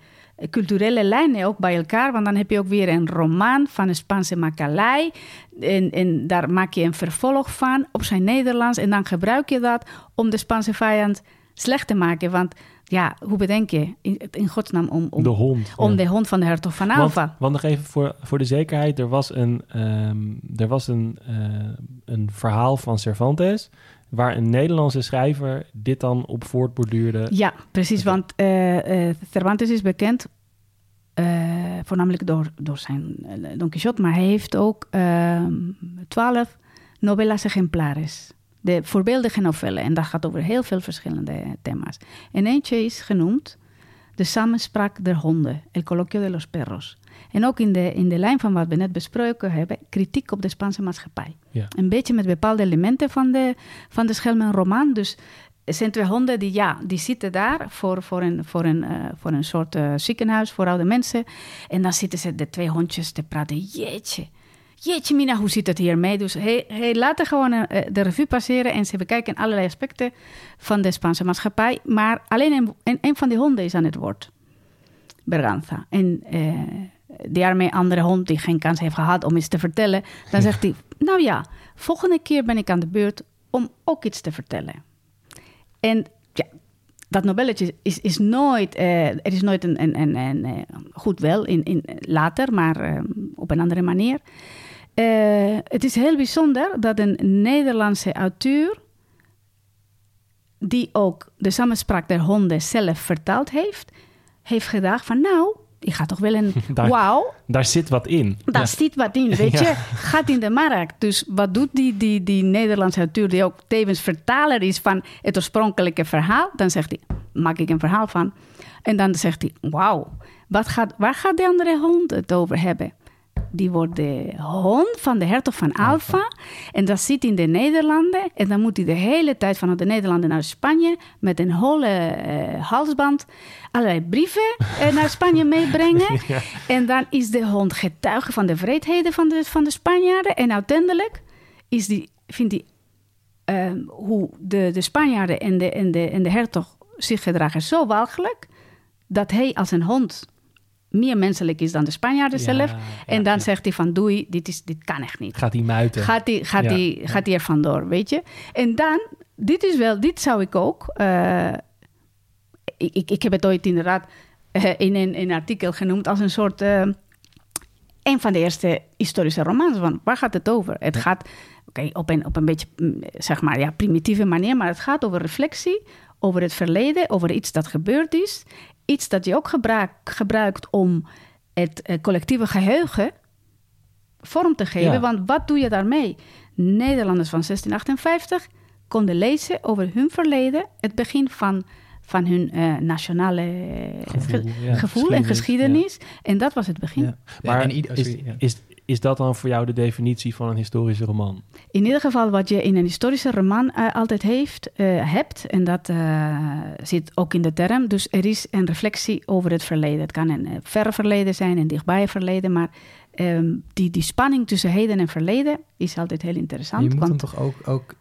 culturele lijnen ook bij elkaar. Want dan heb je ook weer een roman van een Spaanse makelij. En, en daar maak je een vervolg van op zijn Nederlands. En dan gebruik je dat om de Spaanse vijand slecht te maken. Want ja, hoe bedenk je in, in godsnaam om, om, de, hond, om ja. de hond van de hertog van Alva? Want, want nog even voor, voor de zekerheid, er was een, um, er was een, uh, een verhaal van Cervantes... waar een Nederlandse schrijver dit dan op voortborduurde. Ja, precies, want uh, uh, Cervantes is bekend... Uh, voornamelijk door, door zijn uh, Don Quixote... maar hij heeft ook twaalf uh, novellas exemplares... de voorbeeldige novelle. En dat gaat over heel veel verschillende thema's. En eentje is genoemd... De samenspraak der honden. El coloquio de los perros. En ook in de, in de lijn van wat we net besproken hebben... kritiek op de Spaanse maatschappij. Ja. Een beetje met bepaalde elementen van de, van de Schelmenroman. Dus het zijn twee honden die, ja, die zitten daar... voor, voor, een, voor, een, uh, voor een soort uh, ziekenhuis voor oude mensen. En dan zitten ze, de twee hondjes, te praten. Jeetje. Jeetje mina, hoe zit het hiermee? Dus hij, hij laat gewoon uh, de revue passeren... en ze bekijken allerlei aspecten van de Spaanse maatschappij. Maar alleen een, een, een van die honden is aan het woord. Berganza. En uh, die arme andere hond die geen kans heeft gehad om iets te vertellen... dan zegt hij, nou ja, volgende keer ben ik aan de beurt... om ook iets te vertellen. En ja... dat novelletje is, is nooit... Uh, er is nooit een... een, een, een, een goed wel, in, in, later, maar uh, op een andere manier. Uh, het is heel bijzonder dat een Nederlandse auteur... die ook de samenspraak der honden zelf vertaald heeft, heeft gedacht van nou, ik ga toch wel een daar, wauw. Daar zit wat in. Daar ja. zit wat in, weet ja. je. Gaat in de markt. Dus wat doet die, die, die Nederlandse auteur, die ook tevens vertaler is van het oorspronkelijke verhaal? Dan zegt hij, maak ik een verhaal van. En dan zegt hij, wauw, wat gaat, waar gaat de andere hond het over hebben? Die wordt de hond van de hertog van Alva. Alva. En dat zit in de Nederlanden. En dan moet hij de hele tijd vanuit de Nederlanden naar Spanje met een holle uh, halsband allerlei brieven uh, naar Spanje meebrengen. Ja. En dan is de hond getuige van de wreedheden van de, van de Spanjaarden. En uiteindelijk is die, vindt hij uh, hoe de, de Spanjaarden en de, en, de, en de hertog zich gedragen zo walgelijk dat hij als een hond meer menselijk is dan de Spanjaarden ja, zelf. En ja, dan ja. zegt hij van doei, dit, is, dit kan echt niet. Gaat hij muiten. Gaat hij gaat ja, ja. gaat er vandoor, weet je. En dan, dit is wel, dit zou ik ook... Uh, ik, ik heb het ooit inderdaad uh, in, een, in een artikel genoemd als een soort... Uh, een van de eerste historische romans. Van waar gaat het over? Het ja. gaat okay, op, een, op een beetje, zeg maar, ja, primitieve manier... maar het gaat over reflectie, over het verleden... over iets dat gebeurd is... Iets dat je ook gebruik, gebruikt om het collectieve geheugen vorm te geven. Ja. Want wat doe je daarmee? Nederlanders van zestien achtenvijftig konden lezen over hun verleden... het begin van, van hun uh, nationale gevoel, ge- ja, gevoel en geschiedenis. Ja. En dat was het begin. Ja. Maar en, en, is, is, is dat dan voor jou de definitie van een historische roman? In ieder geval wat je in een historische roman uh, altijd heeft, uh, hebt... en dat uh, zit ook in de term. Dus er is een reflectie over het verleden. Het kan een uh, verre verleden zijn, een dichtbij verleden... maar um, die, die spanning tussen heden en verleden is altijd heel interessant. Je moet want... hem toch ook, ook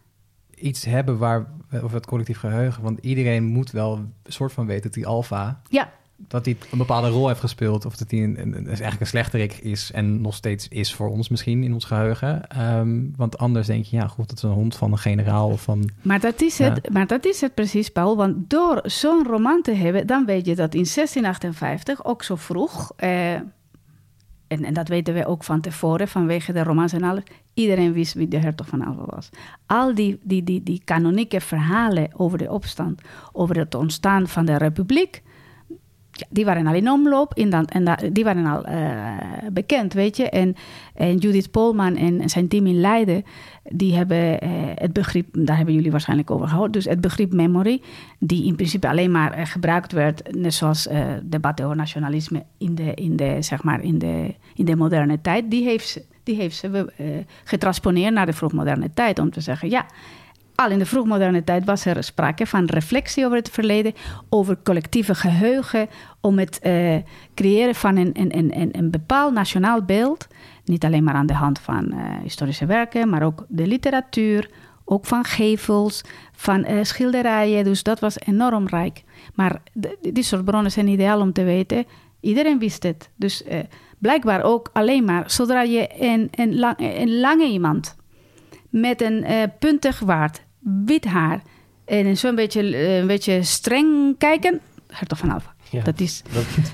iets hebben waar, over het collectief geheugen... want iedereen moet wel een soort van weten dat die alfa... Ja. Dat hij een bepaalde rol heeft gespeeld... of dat hij een, een, eigenlijk een slechterik is... en nog steeds is voor ons misschien in ons geheugen. Um, want anders denk je... ja, goed, dat is een hond van een generaal of van... Maar dat is ja. het, maar dat is het precies, Paul. Want door zo'n roman te hebben... dan weet je dat in zestien achtenvijftig, ook zo vroeg... Eh, en, en dat weten we ook van tevoren... vanwege de romans en alles... iedereen wist wie de hertog van Alva was. Al die, die, die, die kanonieke verhalen over de opstand... over het ontstaan van de republiek... Ja, die waren al in omloop en, dan, en da, die waren al uh, bekend, weet je. En, en Judith Polman en, en zijn team in Leiden, die hebben uh, het begrip... daar hebben jullie waarschijnlijk over gehoord. Dus het begrip memory, die in principe alleen maar uh, gebruikt werd... net zoals uh, debatten over nationalisme in de, in, de, zeg maar, in, de, in de moderne tijd... die heeft ze, die heeft ze uh, getransponeerd naar de vroegmoderne tijd om te zeggen... ja. Al in de vroegmoderne tijd was er sprake van reflectie over het verleden... over collectieve geheugen... om het uh, creëren van een, een, een, een bepaald nationaal beeld... niet alleen maar aan de hand van uh, historische werken... maar ook de literatuur, ook van gevels, van uh, schilderijen. Dus dat was enorm rijk. Maar de, die soort bronnen zijn ideaal om te weten. Iedereen wist het. Dus uh, blijkbaar ook alleen maar zodra je een, een, lang, een lange iemand... met een uh, puntig waard, wit haar en zo'n beetje, uh, een beetje streng kijken. Hertog van Alva. Ja, dat is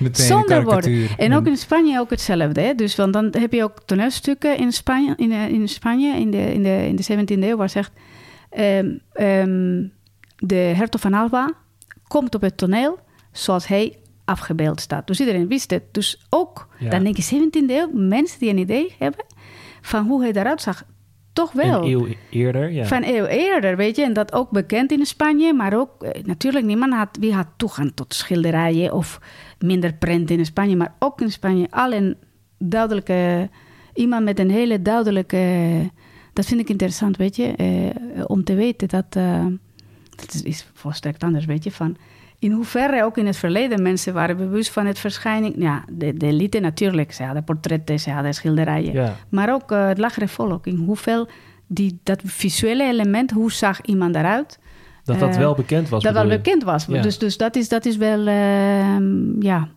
dat zonder woorden. En ook in Spanje ook hetzelfde. Hè? Dus, want dan heb je ook toneelstukken in Spanje, in, in, Spanje, in, de, in, de, in de zeventiende eeuw... waar zegt um, um, de hertog van Alva komt op het toneel zoals hij afgebeeld staat. Dus iedereen wist het. Dus ook, ja. dan denk je zeventiende eeuw, mensen die een idee hebben... van hoe hij daaruit zag... Toch wel. Een eeuw eerder, ja. Van eeuw eerder, weet je. En dat ook bekend in Spanje. Maar ook, eh, natuurlijk, niemand had... Wie had toegang tot schilderijen of minder prenten in Spanje. Maar ook in Spanje al een duidelijke... Iemand met een hele duidelijke... Dat vind ik interessant, weet je. Eh, om te weten dat... Uh, dat is, is volstrekt anders, weet je. Van in hoeverre ook in het verleden mensen waren bewust van het verschijning. Ja, de, de elite natuurlijk. Ze hadden portretten, ze hadden schilderijen. Ja. Maar ook uh, het lagere volk. In hoeveel die, dat visuele element, hoe zag iemand eruit? Dat dat uh, wel bekend was. Dat wel bekend was. Ja. Dus, dus dat, is, dat is wel, uh, ja,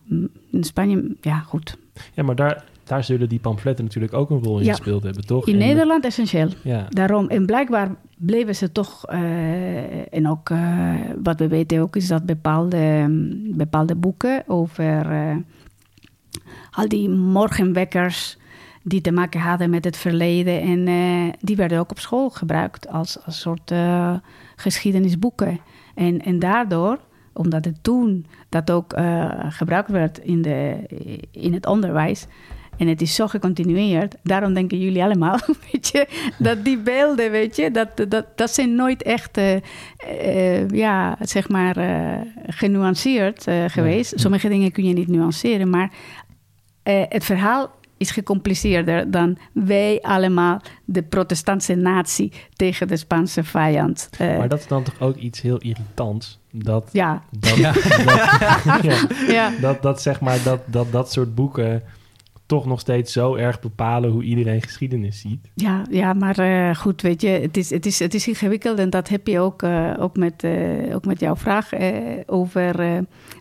in Spanje, ja, goed. Ja, maar daar, daar zullen die pamfletten natuurlijk ook een rol in ja. gespeeld hebben, toch? In en Nederland de... essentieel. Ja. Daarom, en blijkbaar... bleven ze toch, uh, en ook uh, wat we weten ook is dat bepaalde, bepaalde boeken over uh, al die morgenwekkers die te maken hadden met het verleden. En uh, die werden ook op school gebruikt als, als soort uh, geschiedenisboeken. En, en daardoor, omdat het toen dat ook uh, gebruikt werd in, de, in het onderwijs, en het is zo gecontinueerd, daarom denken jullie allemaal, weet je, dat die beelden, weet je, dat, dat, dat zijn nooit echt, uh, uh, ja, zeg maar, uh, genuanceerd uh, geweest. Nee. Sommige dingen kun je niet nuanceren, maar uh, het verhaal is gecompliceerder dan wij allemaal, de protestantse natie tegen de Spaanse vijand. Uh, maar dat is dan toch ook iets heel irritants? Dat, ja. Dat, ja. Dat, ja. Ja. Dat, dat, zeg maar, dat, dat, dat soort boeken toch nog steeds zo erg bepalen hoe iedereen geschiedenis ziet. Ja, ja, maar uh, goed, weet je, het is, het is, het is ingewikkeld, en dat heb je ook, uh, ook, met, uh, ook met jouw vraag uh, over. Uh,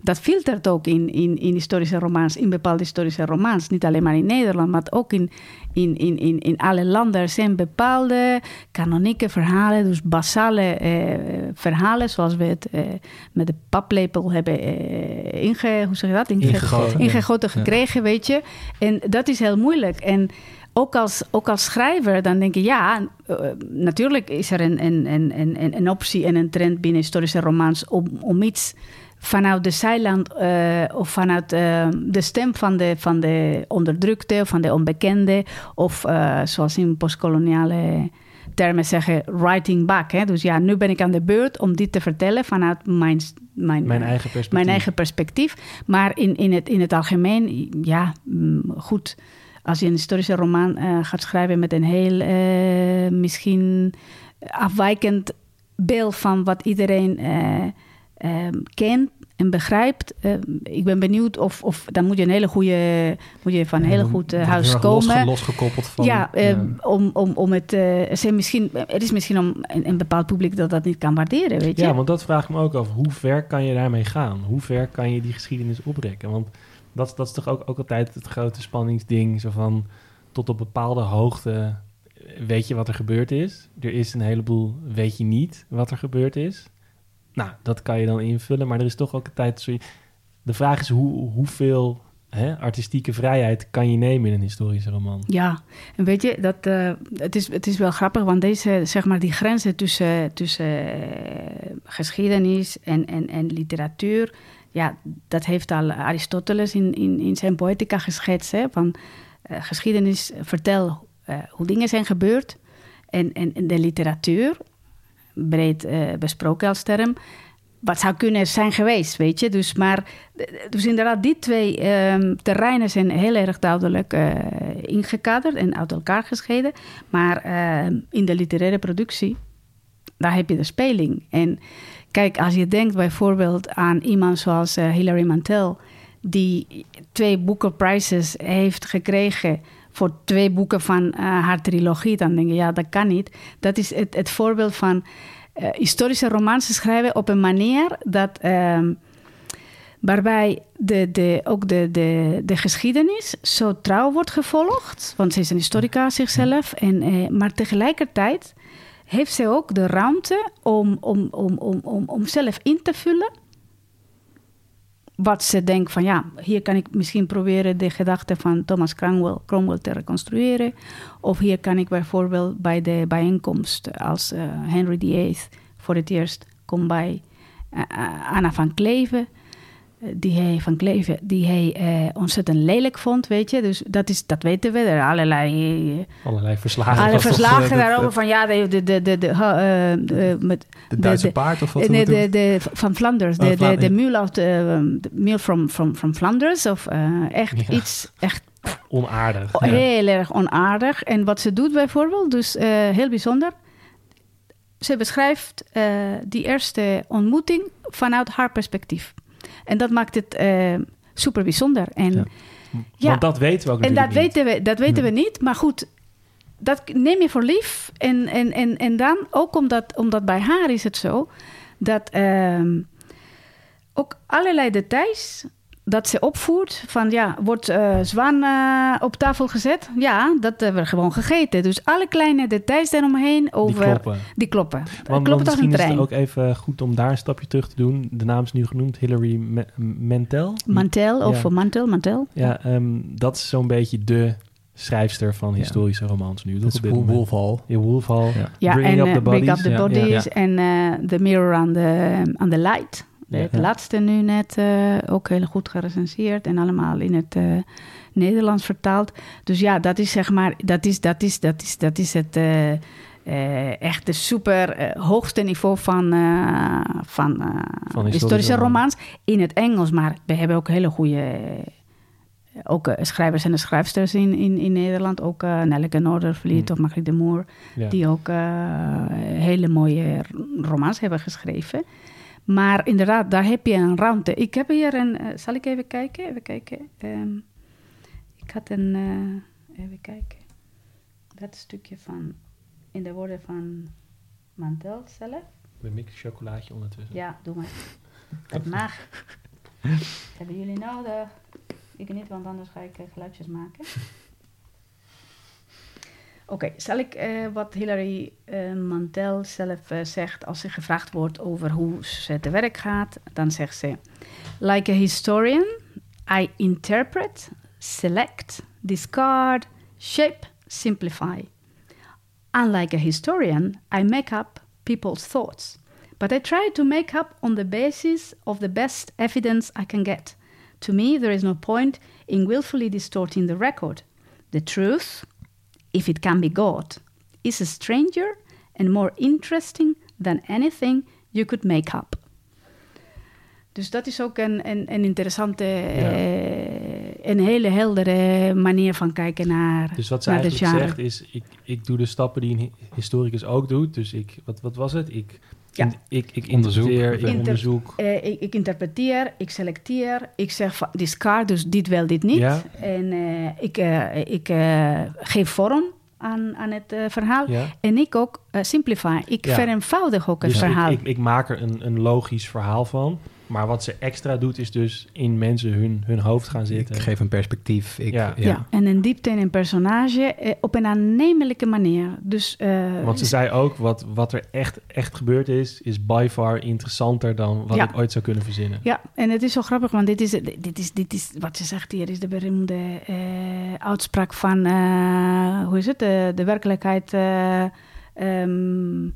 dat filtert ook in, in, in historische romans, in bepaalde historische romans. Niet alleen maar in Nederland, maar ook in, in, in, in, in alle landen. Er zijn bepaalde kanonieke verhalen, dus basale uh, verhalen, zoals we het uh, met de paplepel hebben uh, inge, hoe zeg je dat? Inge, ingegoten, ingegoten ja. gekregen, ja. Weet je. En dat is heel moeilijk. En ook als, ook als schrijver, dan denk je, ja, uh, natuurlijk is er een, een, een, een, een optie en een trend binnen historische romans om, om iets vanuit de zijland uh, of vanuit uh, de stem van de, van de onderdrukte of van de onbekende, of uh, zoals in postkoloniale termen zeggen, writing back. Hè? Dus ja, nu ben ik aan de beurt om dit te vertellen vanuit mijn, mijn, mijn, eigen, perspectief. mijn eigen perspectief. Maar in, in, het, in het algemeen, ja, goed. Als je een historische roman uh, gaat schrijven met een heel uh, misschien afwijkend beeld van wat iedereen uh, uh, kent en begrijpt. Uh, ik ben benieuwd of, of dan moet je een hele goede, moet je van een ja, hele goed uh, huis komen. Los, losgekoppeld van. Ja, uh, ja. Om, om, om het. Uh, er, zijn misschien, er is misschien om een, een bepaald publiek dat dat niet kan waarderen, weet je. Ja, want dat vraag ik me ook af. Hoe ver kan je daarmee gaan? Hoe ver kan je die geschiedenis oprekken? Want dat, dat is toch ook, ook altijd het grote spanningsding. Zo van tot op bepaalde hoogte weet je wat er gebeurd is. Er is een heleboel, weet je niet wat er gebeurd is. Nou, dat kan je dan invullen, maar er is toch ook een tijd. Sorry, de vraag is hoe, hoeveel hè, artistieke vrijheid kan je nemen in een historische roman? Ja, en weet je, dat, uh, het, is, het is wel grappig, want deze, zeg maar, die grenzen tussen, tussen uh, geschiedenis en, en, en literatuur, ja, dat heeft al Aristoteles in, in, in zijn Poetica geschetst. Hè, van uh, geschiedenis, vertel uh, hoe dingen zijn gebeurd en, en, en de literatuur, breed uh, besproken als term, wat zou kunnen zijn geweest, weet je. Dus, maar, dus inderdaad, die twee um, terreinen zijn heel erg duidelijk uh, ingekaderd en uit elkaar gescheiden. Maar uh, in de literaire productie, daar heb je de speling. En kijk, als je denkt bijvoorbeeld aan iemand zoals uh, Hilary Mantel, die twee Booker Prizes heeft gekregen voor twee boeken van uh, haar trilogie, dan denk je, ja, dat kan niet. Dat is het, het voorbeeld van uh, historische romans schrijven op een manier dat, uh, waarbij de, de, ook de, de, de geschiedenis zo trouw wordt gevolgd, want ze is een historica zichzelf, en, uh, maar tegelijkertijd heeft ze ook de ruimte om, om, om, om, om, om zelf in te vullen wat ze denkt van, ja, hier kan ik misschien proberen de gedachte van Thomas Cromwell, Cromwell te reconstrueren. Of hier kan ik bijvoorbeeld bij de bijeenkomst, als uh, Henry de achtste voor het eerst komt bij uh, Anna van Kleve, die hij, van Kleve, die hij uh, ontzettend lelijk vond, weet je. Dus dat, is, dat weten we, er allerlei... Uh, allerlei verslagen. Alle verslagen of, daarover, de, van ja, de... De, de, de, de, uh, de, met, de Duitse de, paard of wat? Nee, de, de, de, van Flanders. Oh, de de, de mule of de, de mule from, from, from Flanders. Of uh, echt ja. iets, echt... Onaardig. Ja. Heel erg onaardig. En wat ze doet bijvoorbeeld, dus uh, heel bijzonder. Ze beschrijft uh, die eerste ontmoeting vanuit haar perspectief. En dat maakt het uh, super bijzonder. En, ja. Ja. Want dat weten we ook natuurlijk en dat niet. Weten we, dat weten nee. we niet, maar goed, dat neem je voor lief. En, en, en, en dan, ook omdat, omdat bij haar is het zo, dat uh, ook allerlei details dat ze opvoert, van ja, wordt uh, zwaan uh, op tafel gezet? Ja, dat hebben we gewoon gegeten. Dus alle kleine details daaromheen over... Die kloppen. Die kloppen. Want, kloppen want misschien is het ook even goed om daar een stapje terug te doen. De naam is nu genoemd, Hilary Mantel. Mantel, of ja. Mantel, Mantel. Ja, um, dat is zo'n beetje de schrijfster van historische ja. romans nu. Dat is Wolf Hall. Ja, Wolf Hall. Ja. Ja, Bring en, Up the Bodies. Bring Up the Bodies en ja. ja. uh, The Mirror aan de aan de Light. Ja. Het ja. laatste nu net uh, ook heel goed gerecenseerd en allemaal in het uh, Nederlands vertaald. Dus ja, dat is zeg maar, dat is, dat is, dat is, dat is het uh, uh, echt de super uh, hoogste niveau van, uh, van, uh, van historische, historische romans in het Engels. Maar we hebben ook hele goede uh, ook uh, schrijvers en schrijfsters in, in, in Nederland. Ook uh, Nelleke Noordervliet hmm. of Margriet de Moor, ja. die ook uh, hele mooie romans hebben geschreven. Maar inderdaad, daar heb je een ruimte. Ik heb hier een... Uh, zal ik even kijken? Even kijken. Um, ik had een... Uh, even kijken. Dat stukje van... In de woorden van Mantel zelf. We mixen chocolaatje ondertussen. Ja, doe maar. Dat mag. Dat hebben jullie nodig. Ik niet, want anders ga ik uh, geluidjes maken. Oké, okay, zal ik uh, wat Hilary uh, Mantel zelf uh, zegt als ze gevraagd wordt over hoe ze te werk gaat, dan zegt ze: Like a historian, I interpret, select, discard, shape, simplify. Unlike a historian, I make up people's thoughts, but I try to make up on the basis of the best evidence I can get. To me, there is no point in willfully distorting the record. The truth, if it can be got, is a stranger and more interesting than anything you could make up. Dus dat is ook een, een, een interessante, ja. eh, een hele heldere manier van kijken naar. Dus wat ze eigenlijk zegt is, ik, ik doe de stappen die een historicus ook doet. Dus ik, wat, wat was het? Ik... Ja. Ik, ik interpreteer, ik, Inter- onderzoek. Uh, ik, ik interpreteer, ik selecteer, ik zeg van discard, dus dit wel, dit niet. Ja. En uh, ik, uh, ik uh, geef vorm aan, aan het uh, verhaal. Ja. En ik ook uh, simplify, ik ja. vereenvoudig ook het dus verhaal. Ik, ik, ik maak er een, een logisch verhaal van. Maar wat ze extra doet, is dus in mensen hun, hun hoofd gaan zitten. Ik geef een perspectief. Ik, ja. Ja. ja, en een diepte in een personage eh, op een aannemelijke manier. Dus, uh, want ze zei ook, wat, wat er echt, echt gebeurd is, is by far interessanter dan wat ja. ik ooit zou kunnen verzinnen. Ja, en het is zo grappig, want dit is, dit is, dit is wat ze zegt hier, is de beroemde uh, uitspraak van, uh, hoe is het, de, de werkelijkheid... Uh, um,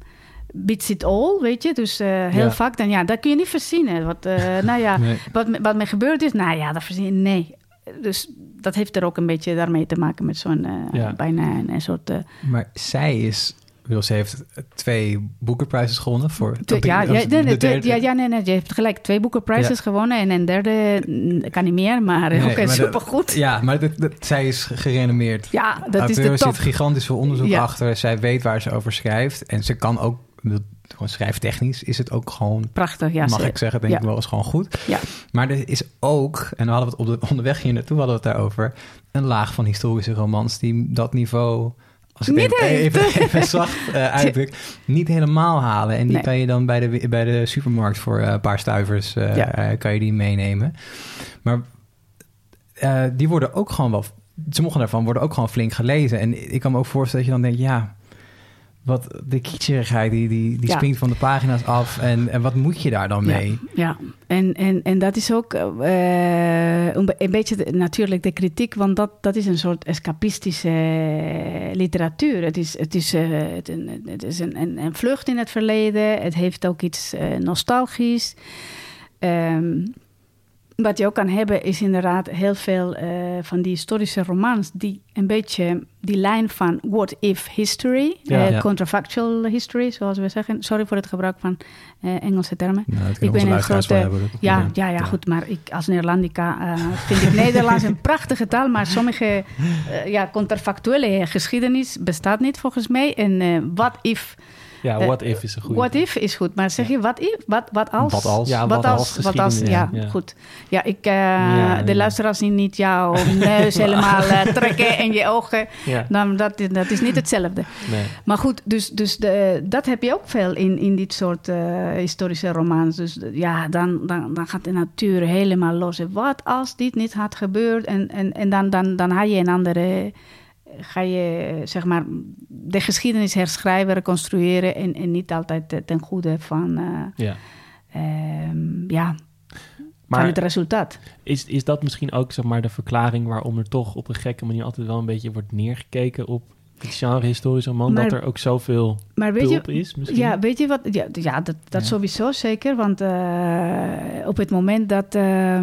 beats it all, weet je. Dus uh, heel ja. vaak dan, ja, dat kun je niet verzinnen. Wat, uh, nou ja, nee. wat, wat me gebeurd is, nou ja, dat verzin je, nee. Dus dat heeft er ook een beetje daarmee te maken met zo'n uh, ja. bijna een, een soort... Uh, maar zij is... Ze heeft twee Booker Prizes gewonnen voor... Twee, ja, ja, nee, nee, de ja, ja, nee, nee, je hebt gelijk. Twee Booker Prizes ja. gewonnen en een derde kan niet meer, maar nee, ook supergoed. Ja, maar dat, dat, zij is gerenommeerd. Ja, dat Arturo is de top. Er zit gigantisch veel onderzoek ja. achter. Zij weet waar ze over schrijft en ze kan ook... Gewoon schrijftechnisch is het ook gewoon... Prachtig, ja. Mag ze, ik zeggen, denk ja. ik wel, is gewoon goed. Ja. Maar er is ook, en we hadden het op de, onderweg hier naartoe hadden we het daarover... een laag van historische romans die dat niveau... Als ik niet even, even, even zacht uh, uitdruk, niet helemaal halen. En die nee. kan je dan bij de, bij de supermarkt voor uh, een paar stuivers uh, ja. uh, kan je die meenemen. Maar uh, die worden ook gewoon wel... Sommige daarvan worden ook gewoon flink gelezen. En ik kan me ook voorstellen dat je dan denkt... ja. Wat de kietserigheid, die, die, die ja. springt van de pagina's af. En, en wat moet je daar dan mee? Ja, ja. En, en, en dat is ook uh, een, een beetje de, natuurlijk de kritiek... want dat, dat is een soort escapistische literatuur. Het is, het is, uh, het, het is een, een, een vlucht in het verleden. Het heeft ook iets uh, nostalgisch. Um, wat je ook kan hebben is inderdaad heel veel uh, van die historische romans... die een beetje die lijn van what if history, ja, uh, ja. contrafactual history, zoals we zeggen. Sorry voor het gebruik van uh, Engelse termen. Nou, ik ben een grote... Hebben, ja, ja, ja, ja, goed, maar ik als Neerlandica uh, vind ik Nederlands een prachtige taal... maar sommige uh, ja, contrafactuele geschiedenis bestaat niet volgens mij. En uh, what if... Ja, what if is een goede. What if is goed, maar zeg je wat if, wat, wat als? Wat als? Ja, wat, wat als? als, wat als ja, ja, goed. Ja, ik, uh, ja, de ja. luisteraars zien niet jouw neus helemaal uh, trekken en je ogen. Ja. Nou, dat, dat is niet hetzelfde. Nee. Maar goed, dus, dus de, dat heb je ook veel in, in dit soort uh, historische romans. Dus ja, dan, dan, dan gaat de natuur helemaal los. Wat als dit niet had gebeurd? En, en, en dan, dan, dan had je een andere... ga je zeg maar de geschiedenis herschrijven, reconstrueren... en, en niet altijd ten goede van... Uh, ja. Um, ja. Maar van het resultaat. Is, is dat misschien ook zeg maar, de verklaring waarom er toch op een gekke manier altijd wel een beetje wordt neergekeken op het genre historisch roman, maar, dat er ook zoveel hulp is misschien? Ja, weet je wat? Ja, ja dat, dat ja. sowieso zeker. Want uh, op het moment dat uh,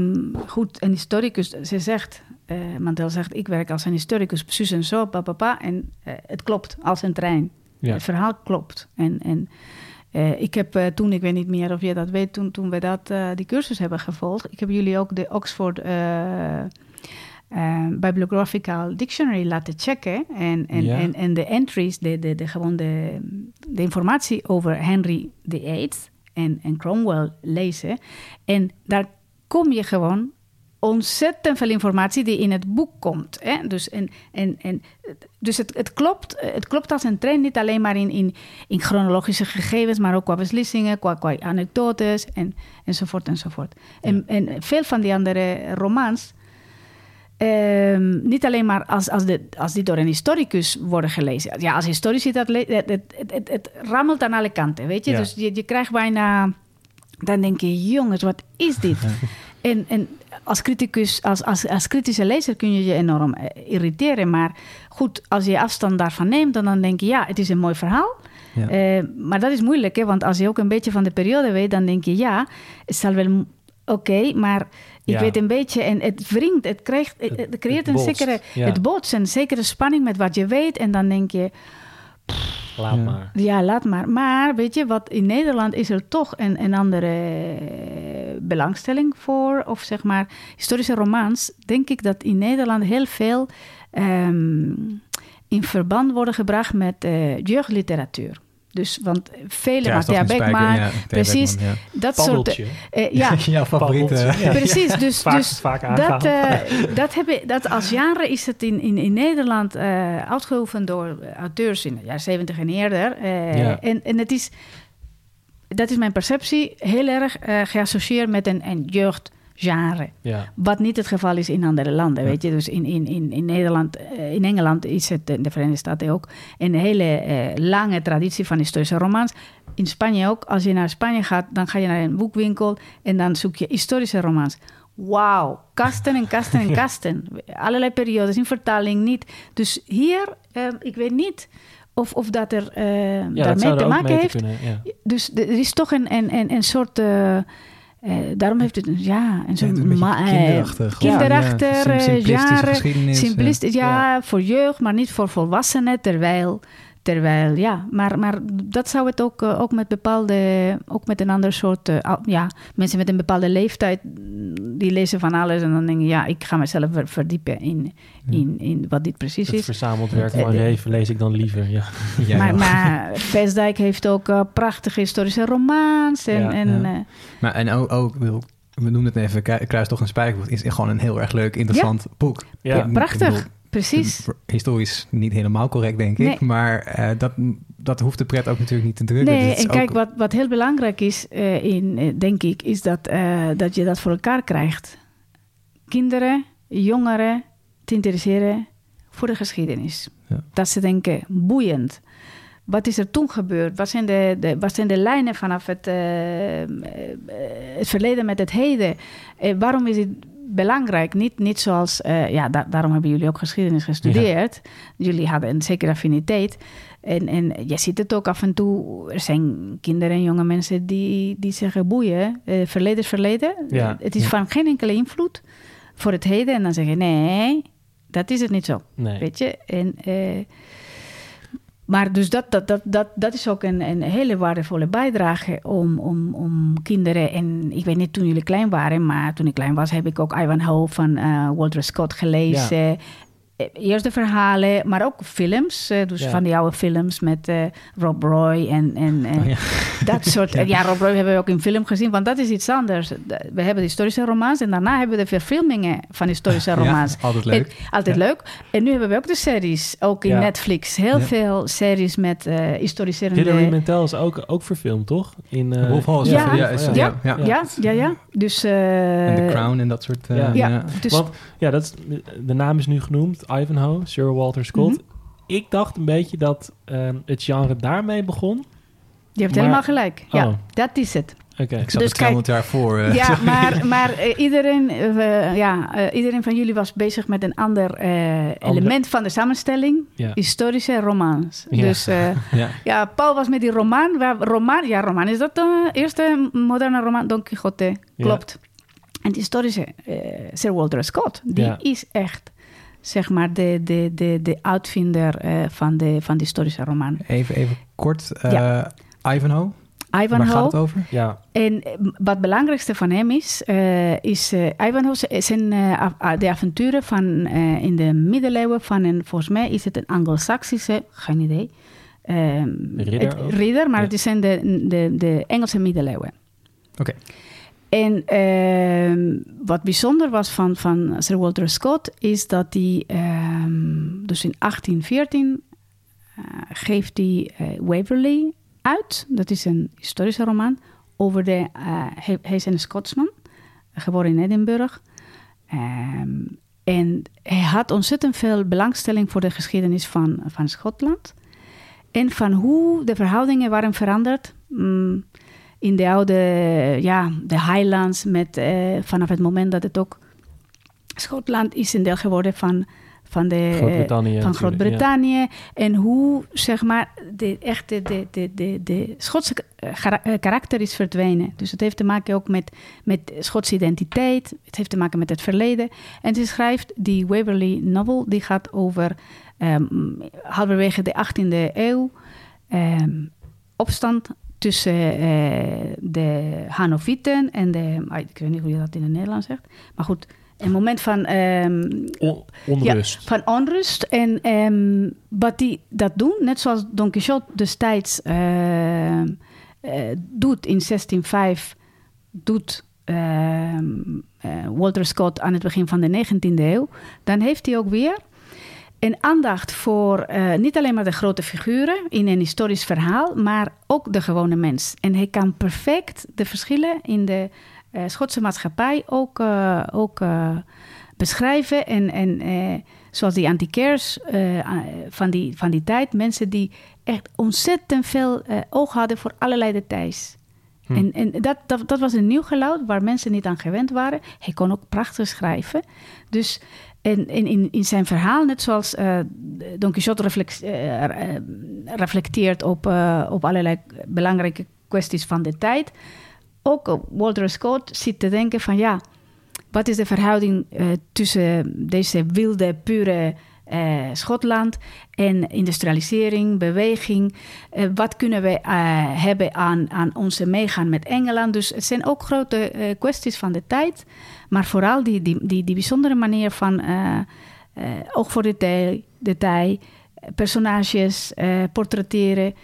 goed een historicus, ze zegt, uh, Mantel zegt, ik werk als een historicus, precies en zo, papapa, en uh, het klopt als een trein. Ja. Het verhaal klopt. En, en Uh, ik heb uh, toen, ik weet niet meer of jij dat weet, toen, toen we dat, uh, die cursus hebben gevolgd. Ik heb jullie ook de Oxford uh, uh, Bibliographical Dictionary laten checken. En, en, ja. en, en de entries, de, de, de, gewoon de, de informatie over Henry de Achtste en, en Cromwell lezen. En daar kom je gewoon ontzettend veel informatie die in het boek komt. Hè? Dus, en, en, en, dus het, het, klopt, het klopt als een trein, niet alleen maar in, in, in chronologische gegevens, maar ook qua beslissingen, qua, qua anekdotes en, enzovoort enzovoort. Ja. En, en veel van die andere romans, eh, niet alleen maar als, als, de, als die door een historicus worden gelezen. Ja, als historici, dat le- het, het, het, het, het rammelt aan alle kanten, weet je. Ja. Dus je, je krijgt bijna, dan denk je, jongens, wat is dit? Ja. En, en als, criticus, als, als, als kritische lezer kun je je enorm irriteren. Maar goed, als je afstand daarvan neemt, dan, dan denk je, ja, het is een mooi verhaal. Ja. Uh, maar dat is moeilijk, hè? Want als je ook een beetje van de periode weet, dan denk je, ja, het zal wel oké, okay, maar ik ja. weet een beetje. En het wringt, het, krijgt, het, het creëert het een zekere, ja. het botst, een zekere spanning met wat je weet. En dan denk je, pff, laat ja. maar. Ja, laat maar. Maar weet je, wat in Nederland is er toch een, een andere belangstelling voor, of zeg maar historische romans, denk ik dat in Nederland heel veel um, in verband worden gebracht met uh, jeugdliteratuur. Dus, want vele, Matthea Beckman, precies, dat soort... Ja, jouw favoriete. Precies, dus dat als genre is het in, in, in Nederland uh, uitgeoefend door auteurs in de jaren zeventig en eerder. Uh, ja. en, en het is... Dat is mijn perceptie, heel erg uh, geassocieerd met een, een jeugdgenre. Ja. Wat niet het geval is in andere landen, ja. weet je. Dus in, in, in, in Nederland, uh, in Engeland is het, in de Verenigde Staten ook, een hele uh, lange traditie van historische romans. In Spanje ook. Als je naar Spanje gaat, dan ga je naar een boekwinkel en dan zoek je historische romans. Wauw, kasten en kasten en kasten. Ja. Allerlei periodes, in vertaling, niet. Dus hier, uh, ik weet niet... Of, of dat er uh, ja, daarmee te maken mee heeft. Te kunnen, ja. Dus er is toch een, een, een, een soort... Uh, uh, daarom heeft het een, ja, een soort... Ja, een ma- kinderachtig. Kinderachtig, ja, jaren. Geschiedenis. Simplistisch, ja. ja, voor jeugd, maar niet voor volwassenen. Terwijl, terwijl ja. Maar, maar dat zou het ook, ook met bepaalde... Ook met een ander soort... Uh, ja, mensen met een bepaalde leeftijd... Die lezen van alles en dan denken... Ja, ik ga mezelf verdiepen in... In, in wat dit precies het is. Het verzameld werk van leven lees ik dan liever. Ja. Ja. Maar, maar Vestdijk heeft ook uh, prachtige historische romans. En, ja, en, ja. Uh, maar, en ook, ook, we noemen het even, Kruistocht en Spijkerbroek is gewoon een heel erg leuk, interessant ja. boek. Ja. Ja, prachtig, bedoel, precies. Historisch niet helemaal correct, denk nee. ik. Maar uh, dat, dat hoeft de pret ook natuurlijk niet te drukken. Nee, dus en kijk, ook... wat, wat heel belangrijk is, uh, in, uh, denk ik, is dat, uh, dat je dat voor elkaar krijgt. Kinderen, jongeren... te interesseren voor de geschiedenis. Ja. Dat ze denken, boeiend. Wat is er toen gebeurd? Wat zijn de, de, wat zijn de lijnen vanaf het, uh, het verleden met het heden? Uh, waarom is het belangrijk? Niet, niet zoals... Uh, ja, da- daarom hebben jullie ook geschiedenis gestudeerd. Ja. Jullie hadden een zekere affiniteit. En, en je ziet het ook af en toe. Er zijn kinderen en jonge mensen die, die zeggen... boeien, uh, verleden is verleden. Ja. Het is ja. van geen enkele invloed voor het heden. En dan zeg je, nee... Dat is het niet zo, nee. weet je. En, uh, maar dus dat, dat, dat, dat, dat is ook een, een hele waardevolle bijdrage om, om, om kinderen... En ik weet niet toen jullie klein waren, maar toen ik klein was... heb ik ook Ivanhoe van uh, Walter Scott gelezen. Ja. Eerst de verhalen, maar ook films. Dus ja. van die oude films met uh, Rob Roy en, en, en oh, ja. dat soort... ja. ja, Rob Roy hebben we ook in film gezien, want dat is iets anders. We hebben de historische romans en daarna hebben we de verfilmingen van historische romans. Ja, altijd leuk. En, altijd ja. leuk. En nu hebben we ook de series, ook in ja. Netflix. Heel ja. veel series met uh, historiserende... Hilary Mantel is ook, ook verfilmd, toch? In, uh, Wolf Hall. Ja. Ja. Ja. Ja. Ja. Ja. ja, ja. Dus... Uh, en The Crown en dat soort... Uh, ja. Ja. Ja. Dus, want, ja, dat is, de naam is nu genoemd... Ivanhoe, Sir Walter Scott. Mm-hmm. Ik dacht een beetje dat um, het genre daarmee begon. Je hebt maar... helemaal gelijk. Oh. Ja, dat is het. Oké, okay. Ik zat dus het kijk, helemaal daarvoor. Uh, ja, maar, maar uh, iedereen, uh, ja, uh, iedereen van jullie was bezig met een ander uh, element van de samenstelling. Ja. Historische romans. Ja. Dus uh, ja. ja, Paul was met die roman. Waar, roman ja, roman is dat de eerste moderne roman, Don Quixote. Klopt. Ja. En de historische uh, Sir Walter Scott, die ja. is echt... zeg maar de, de, de, de uitvinder uh, van, de, van de historische roman. Even, even kort, uh, ja. Ivanhoe. Ivanhoe. Waar gaat het over? Ja. En wat het belangrijkste van hem is, uh, is uh, Ivanhoe zijn uh, de avonturen van uh, in de middeleeuwen van een, volgens mij is het een Anglo-Saxische, geen idee, uh, ridder, het, ridder, maar ja. het zijn de, de, de Engelse middeleeuwen. Oké. Okay. En uh, wat bijzonder was van, van Sir Walter Scott... is dat hij uh, dus in achttien veertien uh, geeft hij uh, Waverley uit. Dat is een historische roman. Over de, uh, hij, hij is een Scotsman, geboren in Edinburgh. Um, en hij had ontzettend veel belangstelling... voor de geschiedenis van, van Schotland. En van hoe de verhoudingen waren veranderd... Um, in de oude, ja, de Highlands, met, eh, vanaf het moment dat het ook... Schotland is een deel geworden van, van, de, Groot-Brittannië, eh, van Groot-Brittannië. Ja. En hoe, zeg maar, de echte, de, de, de, de Schotse karakter is verdwenen. Dus het heeft te maken ook met, met Schotse identiteit. Het heeft te maken met het verleden. En ze schrijft die Waverley novel, die gaat over um, halverwege de achttiende eeuw, um, opstand... tussen uh, de Hanovieten en de... Ah, ik weet niet hoe je dat in het Nederlands zegt. Maar goed, een moment van... Um, On, onrust. Ja, van onrust. En um, wat die dat doen, net zoals Don Quixote destijds uh, uh, doet in zestien vijf... doet uh, uh, Walter Scott aan het begin van de negentiende eeuw... dan heeft hij ook weer een aandacht voor uh, niet alleen maar de grote figuren in een historisch verhaal, maar ook de gewone mens. En hij kan perfect de verschillen in de uh, Schotse maatschappij ook, uh, ook uh, beschrijven. En, en uh, zoals die antiquaires uh, van, die, van die tijd, mensen die echt ontzettend veel uh, oog hadden voor allerlei details. Hm. En, en dat, dat, dat was een nieuw geluid waar mensen niet aan gewend waren. Hij kon ook prachtig schrijven. Dus... En in, in zijn verhaal, net zoals uh, Don Quixote reflect, uh, reflecteert op, uh, op allerlei belangrijke kwesties van de tijd. Ook Walter Scott zit te denken van ja, wat is de verhouding uh, tussen deze wilde, pure uh, Schotland en industrialisering, beweging. Uh, wat kunnen we uh, hebben aan, aan onze meegaan met Engeland? Dus het zijn ook grote uh, kwesties van de tijd. Maar vooral die, die, die, die bijzondere manier van uh, uh, oog voor detail, detail personages, uh, portretteren.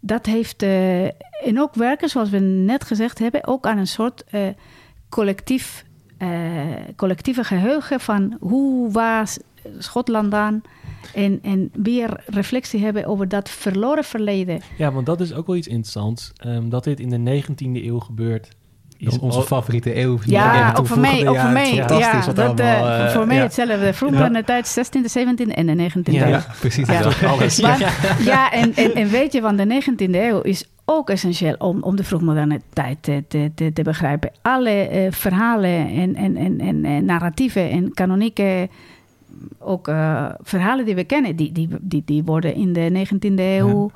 Dat heeft, uh, en ook werken, zoals we net gezegd hebben, ook aan een soort uh, collectief, uh, collectieve geheugen van hoe was Schotland aan. En, en weer reflectie hebben over dat verloren verleden. Ja, want dat is ook wel iets interessants. Um, dat dit in de negentiende eeuw gebeurt... is onze favoriete eeuw. Ja, ook voor mij. Ook voor mij. Ja, dat, allemaal, uh, voor mij ja. hetzelfde. Vroeger in de tijd zestiende, zeventiende en de negentiende ja, eeuw. Ja, precies. Ja, dat ja. Alles. Maar, ja. ja en, en, en weet je, want de negentiende eeuw is ook essentieel om, om de vroegmoderne tijd te, te, te begrijpen. Alle uh, verhalen en, en, en, en, en narratieven en kanonieke ook uh, verhalen die we kennen, die, die, die, die worden in de negentiende eeuw...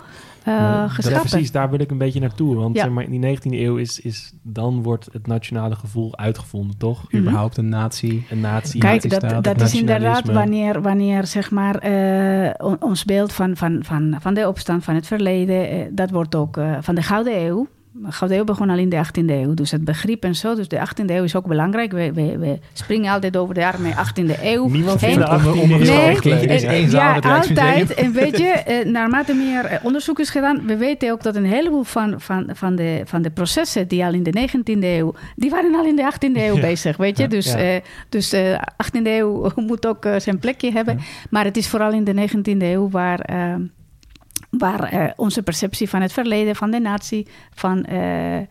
Ja. Uh, ja, precies, daar wil ik een beetje naartoe. Want ja. zeg maar, in die negentiende eeuw is, is... dan wordt het nationale gevoel uitgevonden, toch? Mm-hmm. Überhaupt een natie. Een natie. Kijk, dat, dat, dat is inderdaad wanneer, wanneer zeg maar, uh, on, ons beeld van, van, van, van de opstand van het verleden... Uh, dat wordt ook uh, van de Gouden Eeuw. De Gouden Eeuw begon al in de achttiende eeuw. Dus het begrip en zo. Dus de achttiende eeuw is ook belangrijk. We, we, we springen altijd over de arme achttiende eeuw. Niemand vindt de achttiende eeuw. Ja, altijd. En weet je, naarmate meer onderzoek is gedaan... we weten ook dat een heleboel van, van, van, de, van de processen... die al in de negentiende eeuw... die waren al in de achttiende eeuw ja. bezig, weet je. Dus, ja. uh, dus de achttiende eeuw moet ook uh, zijn plekje hebben. Ja. Maar het is vooral in de negentiende eeuw waar... Uh, waar uh, onze perceptie van het verleden, van de natie, van, uh, uh,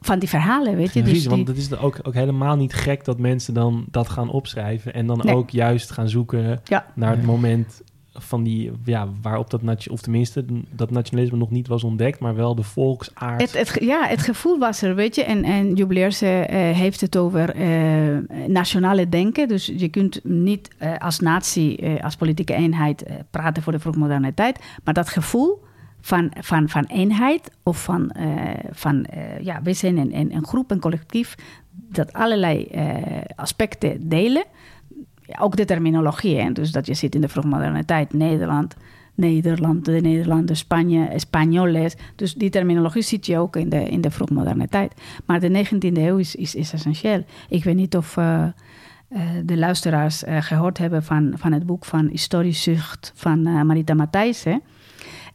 van die verhalen, weet je. Ja, dus precies, die... want het is ook, ook helemaal niet gek dat mensen dan dat gaan opschrijven... en dan nee. ook juist gaan zoeken ja. naar het moment van die, ja, waarop dat, nat- of tenminste, dat nationalisme nog niet was ontdekt, maar wel de volksaard. Het, het, ja, het gevoel was er, weet je. En, en Jubileerse uh, heeft het over uh, nationale denken. Dus je kunt niet uh, als natie, uh, als politieke eenheid uh, praten voor de vroegmoderne tijd. Maar dat gevoel van, van, van eenheid of van, uh, van uh, ja, we zijn een, een, een groep, een collectief, dat allerlei uh, aspecten delen. Ja, ook de terminologie, hè? Dus dat je zit in de vroegmoderne tijd, Nederland, Nederland, de Nederlanden, Spanje, Españoles. Dus die terminologie zit je ook in de, in de vroegmoderne tijd. Maar de negentiende eeuw is, is, is essentieel. Ik weet niet of uh, uh, de luisteraars uh, gehoord hebben van, van het boek van Historische Zucht van uh, Marita Matthijs, hè?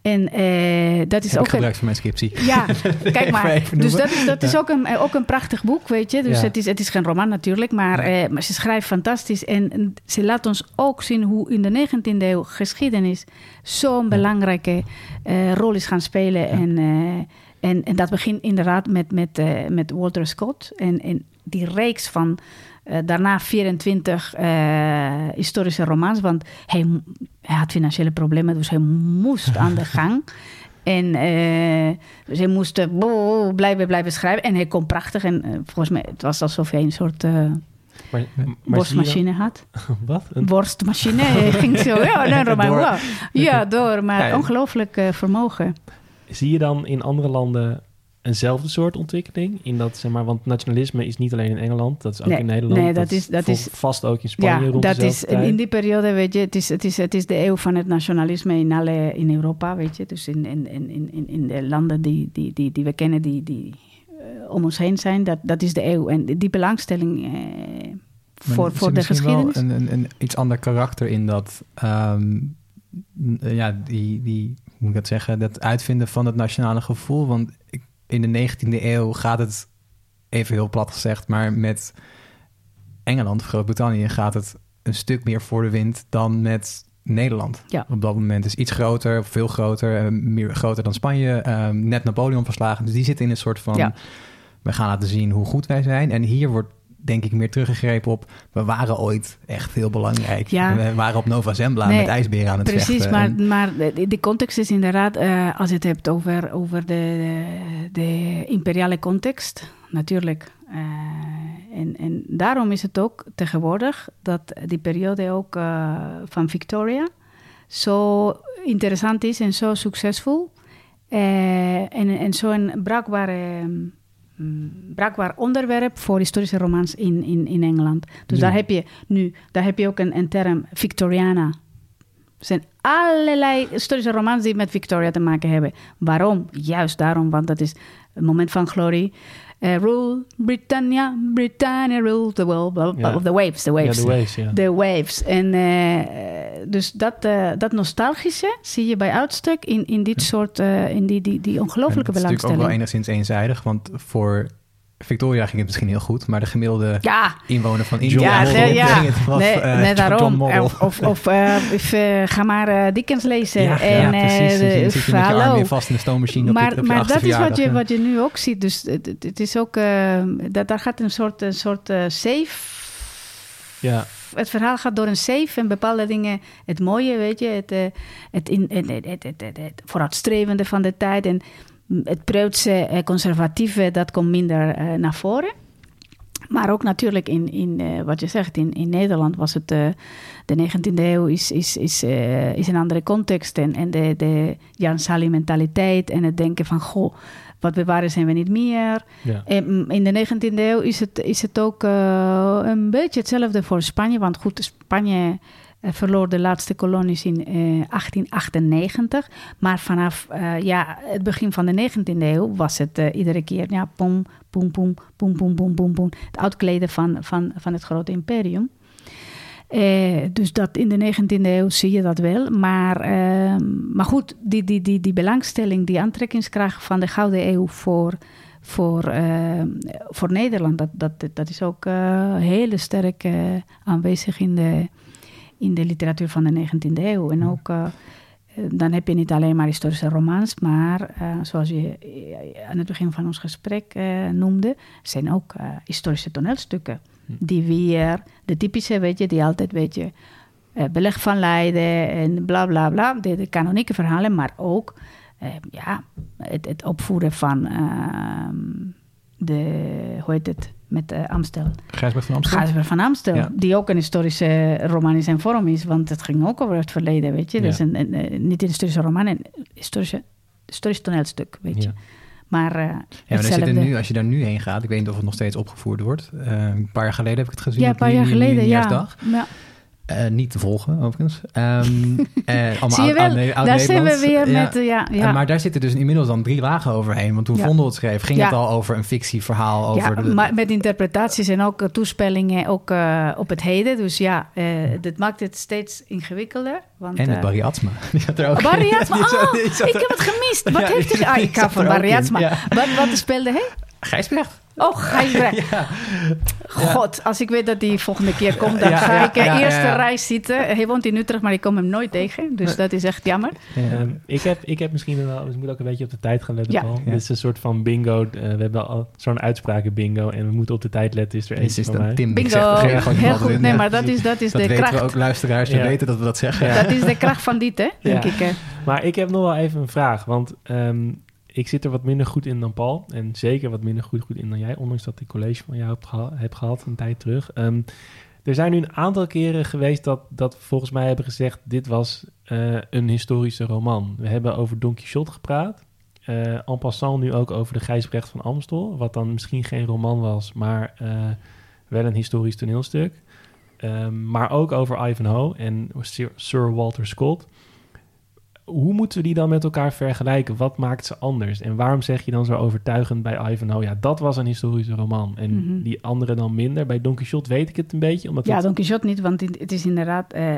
En uh, dat is heb ook ik gebruikt een... voor mijn scriptie. Ja, kijk maar. Dus dat is, dat is ook, een, ook een prachtig boek, weet je. Dus ja. het, is, het is geen roman natuurlijk, maar, uh, maar ze schrijft fantastisch. En ze laat ons ook zien hoe in de negentiende eeuw geschiedenis zo'n ja. belangrijke uh, rol is gaan spelen. Ja. En, uh, en, en dat begint inderdaad met, met, uh, met Walter Scott en, en die reeks van... Uh, daarna vierentwintig uh, historische romans, want hij, hij had financiële problemen, dus hij moest aan de gang. En uh, dus hij moest boh, blijven, blijven schrijven. En hij kon prachtig. En uh, volgens mij het was alsof hij een soort uh, maar, maar borstmachine had. Wat? Een... Borstmachine. Hij ging zo, ja, nee, Roman, door. Wow. Ja, door. Maar ja, ongelooflijk uh, vermogen. Zie je dan in andere landen... eenzelfde soort ontwikkeling in dat, zeg maar, want nationalisme is niet alleen in Engeland, dat is ook nee, in Nederland, nee, dat, dat is dat is vast ook in Spanje. Ja, rond dat is tijd. In die periode, weet je, het is het is het is de eeuw van het nationalisme in alle in Europa, weet je, dus in in in in, in de landen die die die die we kennen, die die uh, om ons heen zijn, dat dat is de eeuw en die belangstelling uh, voor voor de geschiedenis. Wel een, een, een iets ander karakter in dat, um, ja, die die moet ik dat zeggen, dat uitvinden van het nationale gevoel, want ik in de negentiende eeuw gaat het, even heel plat gezegd, maar met Engeland of Groot-Brittannië gaat het een stuk meer voor de wind dan met Nederland. Ja. Op dat moment is iets groter, veel groter, meer groter dan Spanje. Um, net Napoleon verslagen. Dus die zitten in een soort van, ja. we gaan laten zien hoe goed wij zijn. En hier wordt denk ik meer teruggegrepen op, we waren ooit echt heel belangrijk. Ja. We waren op Nova Zembla nee, met ijsberen aan het precies, vechten. Precies, maar, maar de, de context is inderdaad, uh, als je het hebt over, over de, de imperiale context, natuurlijk. Uh, en, en daarom is het ook tegenwoordig dat die periode ook uh, van Victoria zo interessant is en zo succesvol uh, en, en zo'n bruikbare... Um, bruikbaar onderwerp voor historische romans in, in, in Engeland. Dus ja. daar heb je nu, daar heb je ook een, een term, Victoriana. Er zijn allerlei historische romans die met Victoria te maken hebben. Waarom? Juist daarom, want dat is een moment van glorie. Uh, rule Britannia, Britannia rule the world. Blah, blah, yeah. Of the waves, the waves. Ja, yeah, the waves, yeah. The waves. En uh, dus dat, uh, dat nostalgische zie je bij uitstek in, in dit soort, uh, in die, die, die ongelooflijke belangstelling. Het is natuurlijk ook wel enigszins eenzijdig, want voor Victoria ging het misschien heel goed, maar de gemiddelde ja. inwoner van India ja, ja. ging het vast. Nee, uh, nee, daarom. Of, of, of uh, if, uh, ga maar uh, Dickens lezen. Ja, en, ja precies. Uh, dan zit je met je arm weer vast in de stoommachine maar, op je, op je maar dat is wat je, wat je nu ook ziet. Dus het, het is ook... Uh, dat, daar gaat een soort, een soort uh, safe... Ja. Het verhaal gaat door een safe en bepaalde dingen... Het mooie, weet je, het, uh, het, in, het, het, het, het, het, het vooruitstrevende van de tijd... en het preutse, conservatieve, dat komt minder uh, naar voren. Maar ook natuurlijk in, in uh, wat je zegt, in, in Nederland was het... Uh, de negentiende eeuw is, is, is, uh, is een andere context. En, en de, de Jan Sali-mentaliteit en het denken van... goh, wat we waren zijn we niet meer. Ja. En in de negentiende eeuw is het, is het ook uh, een beetje hetzelfde voor Spanje. Want goed, Spanje... Uh, verloor de laatste kolonies in uh, achttien achtennegentig. Maar vanaf uh, ja, het begin van de negentiende eeuw was het uh, iedere keer... Ja, pom, pom, pom, pom, pom, pom, pom, pom. Het uitkleden van, van, van het grote imperium. Uh, dus dat in de negentiende eeuw zie je dat wel. Maar, uh, maar goed, die, die, die, die belangstelling, die aantrekkingskracht van de Gouden Eeuw... voor, voor, uh, voor Nederland, dat, dat, dat is ook uh, heel sterk uh, aanwezig in de... in de literatuur van de negentiende eeuw. En ook, uh, dan heb je niet alleen maar historische romans... maar uh, zoals je aan het begin van ons gesprek uh, noemde... zijn ook uh, historische toneelstukken. Die weer, de typische, weet je... die altijd, weet je, uh, beleg van Leiden en bla bla bla, de, de kanonieke verhalen, maar ook uh, ja, het, het opvoeren van uh, de, hoe heet het, met uh, Amstel. Gijsbrecht van Amstel. Gijsbrecht van Amstel, ja. Die ook een historische roman in zijn vorm is, want het ging ook over het verleden, weet je. Ja. Dus een, een, een, niet een historische roman, een historische, historisch toneelstuk, weet je. Ja. Maar, uh, ja, maar zit er nu, als je daar nu heen gaat, ik weet niet of het nog steeds opgevoerd wordt. Uh, een paar jaar geleden heb ik het gezien. Ja, een paar jaar geleden, ja. ja. Uh, niet te volgen, overigens. Um, uh, allemaal Zie je wel, oud, oud, oud daar zijn we weer ja. met... Uh, ja, ja. Uh, maar daar zitten dus inmiddels dan drie lagen overheen. Want toen ja. Vondel het schreef, ging ja. het al over een fictieverhaal. Over ja, de, maar met interpretaties en ook toespellingen ook, uh, op het heden. Dus ja, uh, dat maakt het steeds ingewikkelder. Want, en het uh, Bariatsma. Bariatsma, oh, oh, ik heb het gemist. Wat ja, heeft het... Ah, ik ga van Bariatsma. Ja. Wat, wat speelde hij? Gijsbrecht. Oh, Gijsbrecht. Ja. God, als ik weet dat hij volgende keer komt, dan ja, ga ja, ik de ja, eerste ja. rij zitten. Hij woont in Utrecht, maar ik kom hem nooit tegen. Dus dat is echt jammer. Ja, ik, heb, ik heb misschien wel... Dus ik moet ook een beetje op de tijd gaan letten. Ja. Ja. Dit is een soort van bingo. Uh, we hebben al zo'n uitspraken bingo. En we moeten op de tijd letten. Is er eentje van mij. Tim bingo. Zegt, heel, heel goed. In, nee, ja. maar dat is, dat is dat de kracht. Dat weten we ook, luisteraars. We ja. weten dat we dat zeggen. Ja. Dat is de kracht van dit, hè? Denk ja. ik. Hè. Maar ik heb nog wel even een vraag. Want... Um, ik zit er wat minder goed in dan Paul. En zeker wat minder goed, goed in dan jij. Ondanks dat ik college van jou heb, geha- heb gehad een tijd terug. Um, er zijn nu een aantal keren geweest dat, dat we volgens mij hebben gezegd... dit was uh, een historische roman. We hebben over Don Quixote gepraat. Uh, en passant nu ook over de Gijsbrecht van Amstel. Wat dan misschien geen roman was, maar uh, wel een historisch toneelstuk. Um, maar ook over Ivanhoe en Sir Walter Scott... Hoe moeten we die dan met elkaar vergelijken? Wat maakt ze anders? En waarom zeg je dan zo overtuigend bij Ivanhoe... ja, dat was een historische roman. En mm-hmm. die andere dan minder. Bij Don Quixote weet ik het een beetje. Omdat ja, het... Don Quixote niet, want het is inderdaad... Uh, uh,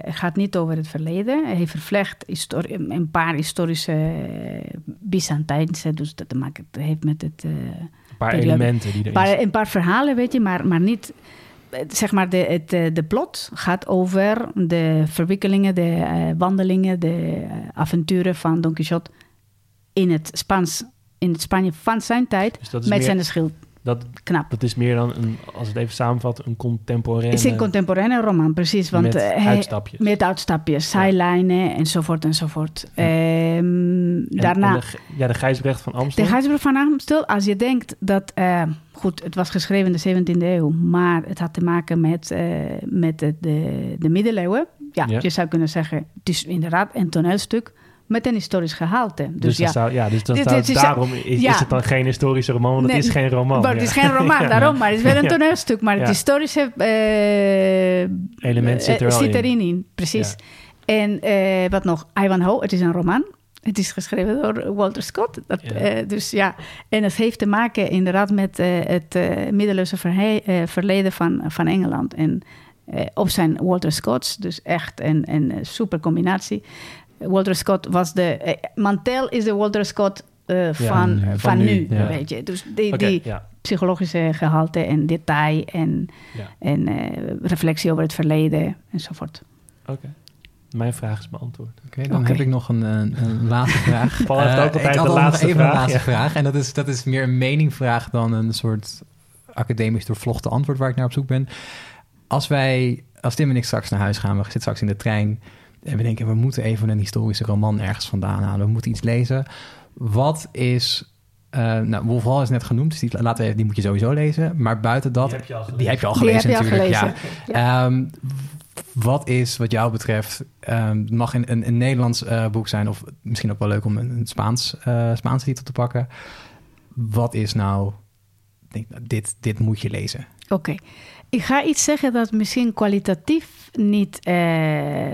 het gaat niet over het verleden. Hij vervlecht histori- een paar historische uh, Byzantijnse... dus dat maakt het, heeft met het... Uh, een paar periode. Elementen die er paar, is. Een paar verhalen, weet je, maar, maar niet... Zeg maar, de, het, de plot gaat over de verwikkelingen, de uh, wandelingen, de uh, avonturen van Don Quixote in het Spaans, in het Spanje van zijn tijd, dus dat is met meer, zijn schild. Dat, knap. Dat is meer dan, een, als het even samenvat, een contemporaine... Het is een contemporaine roman, precies. Want met hij, uitstapjes. Met uitstapjes, ja. Highlijnen enzovoort enzovoort. Ja. Um, en, daarna... En de, ja, de Gijsbrecht van Amstel. De Gijsbrecht van Amstel, als je denkt dat... Uh, Goed, het was geschreven in de zeventiende eeuw, maar het had te maken met, uh, met de, de, de middeleeuwen. Ja, ja, je zou kunnen zeggen, het is inderdaad een toneelstuk met een historisch gehalte. Dus, dus ja, zou, ja, dus dan dit, dit, dit, daarom is, ja. is het dan geen historische roman, want nee, het is geen roman. Maar het is ja. geen roman, ja. daarom, maar het is wel een toneelstuk. Maar het ja. historische uh, element zit er, uh, zit er in. in. Precies. Ja. En uh, wat nog, Ivanhoe, het is een roman. Het is geschreven door Walter Scott. Dat, ja. Uh, dus ja, en het heeft te maken inderdaad met uh, het uh, middeleeuwse verhe- uh, verleden van, van Engeland. En uh, op zijn Walter Scott's, dus echt een, een super combinatie. Walter Scott was de... Uh, Mantel is de Walter Scott uh, ja, van, van, van nu, nu ja. weet je. Dus die, okay, die ja. psychologische gehalte en detail en, ja. en uh, reflectie over het verleden enzovoort. Oké. Okay. Mijn vraag is beantwoord. Oké, okay, dan okay. heb ik nog een, een, een laatste vraag. Paul heeft ook altijd uh, de laatste nog even vraag. Een laatste ja. vraag. En dat is, dat is meer een meningvraag dan een soort academisch doorvlochte antwoord waar ik naar op zoek ben. Als wij, als Tim en ik straks naar huis gaan, we zitten straks in de trein en we denken we moeten even een historische roman ergens vandaan halen. We moeten iets lezen. Wat is... Uh, nou, Wolf Hall is net genoemd, dus die, laten we, die moet je sowieso lezen. Maar buiten dat... Die heb je al gelezen, die heb je al gelezen heb je natuurlijk. Al gelezen. Ja. Ja. Um, Wat is, wat jou betreft, um, mag een, een, een Nederlands uh, boek zijn... of misschien ook wel leuk om een, een Spaans, uh, Spaanse titel te pakken. Wat is nou, denk, dit, dit moet je lezen. Oké, okay. Ik ga iets zeggen dat misschien kwalitatief niet uh,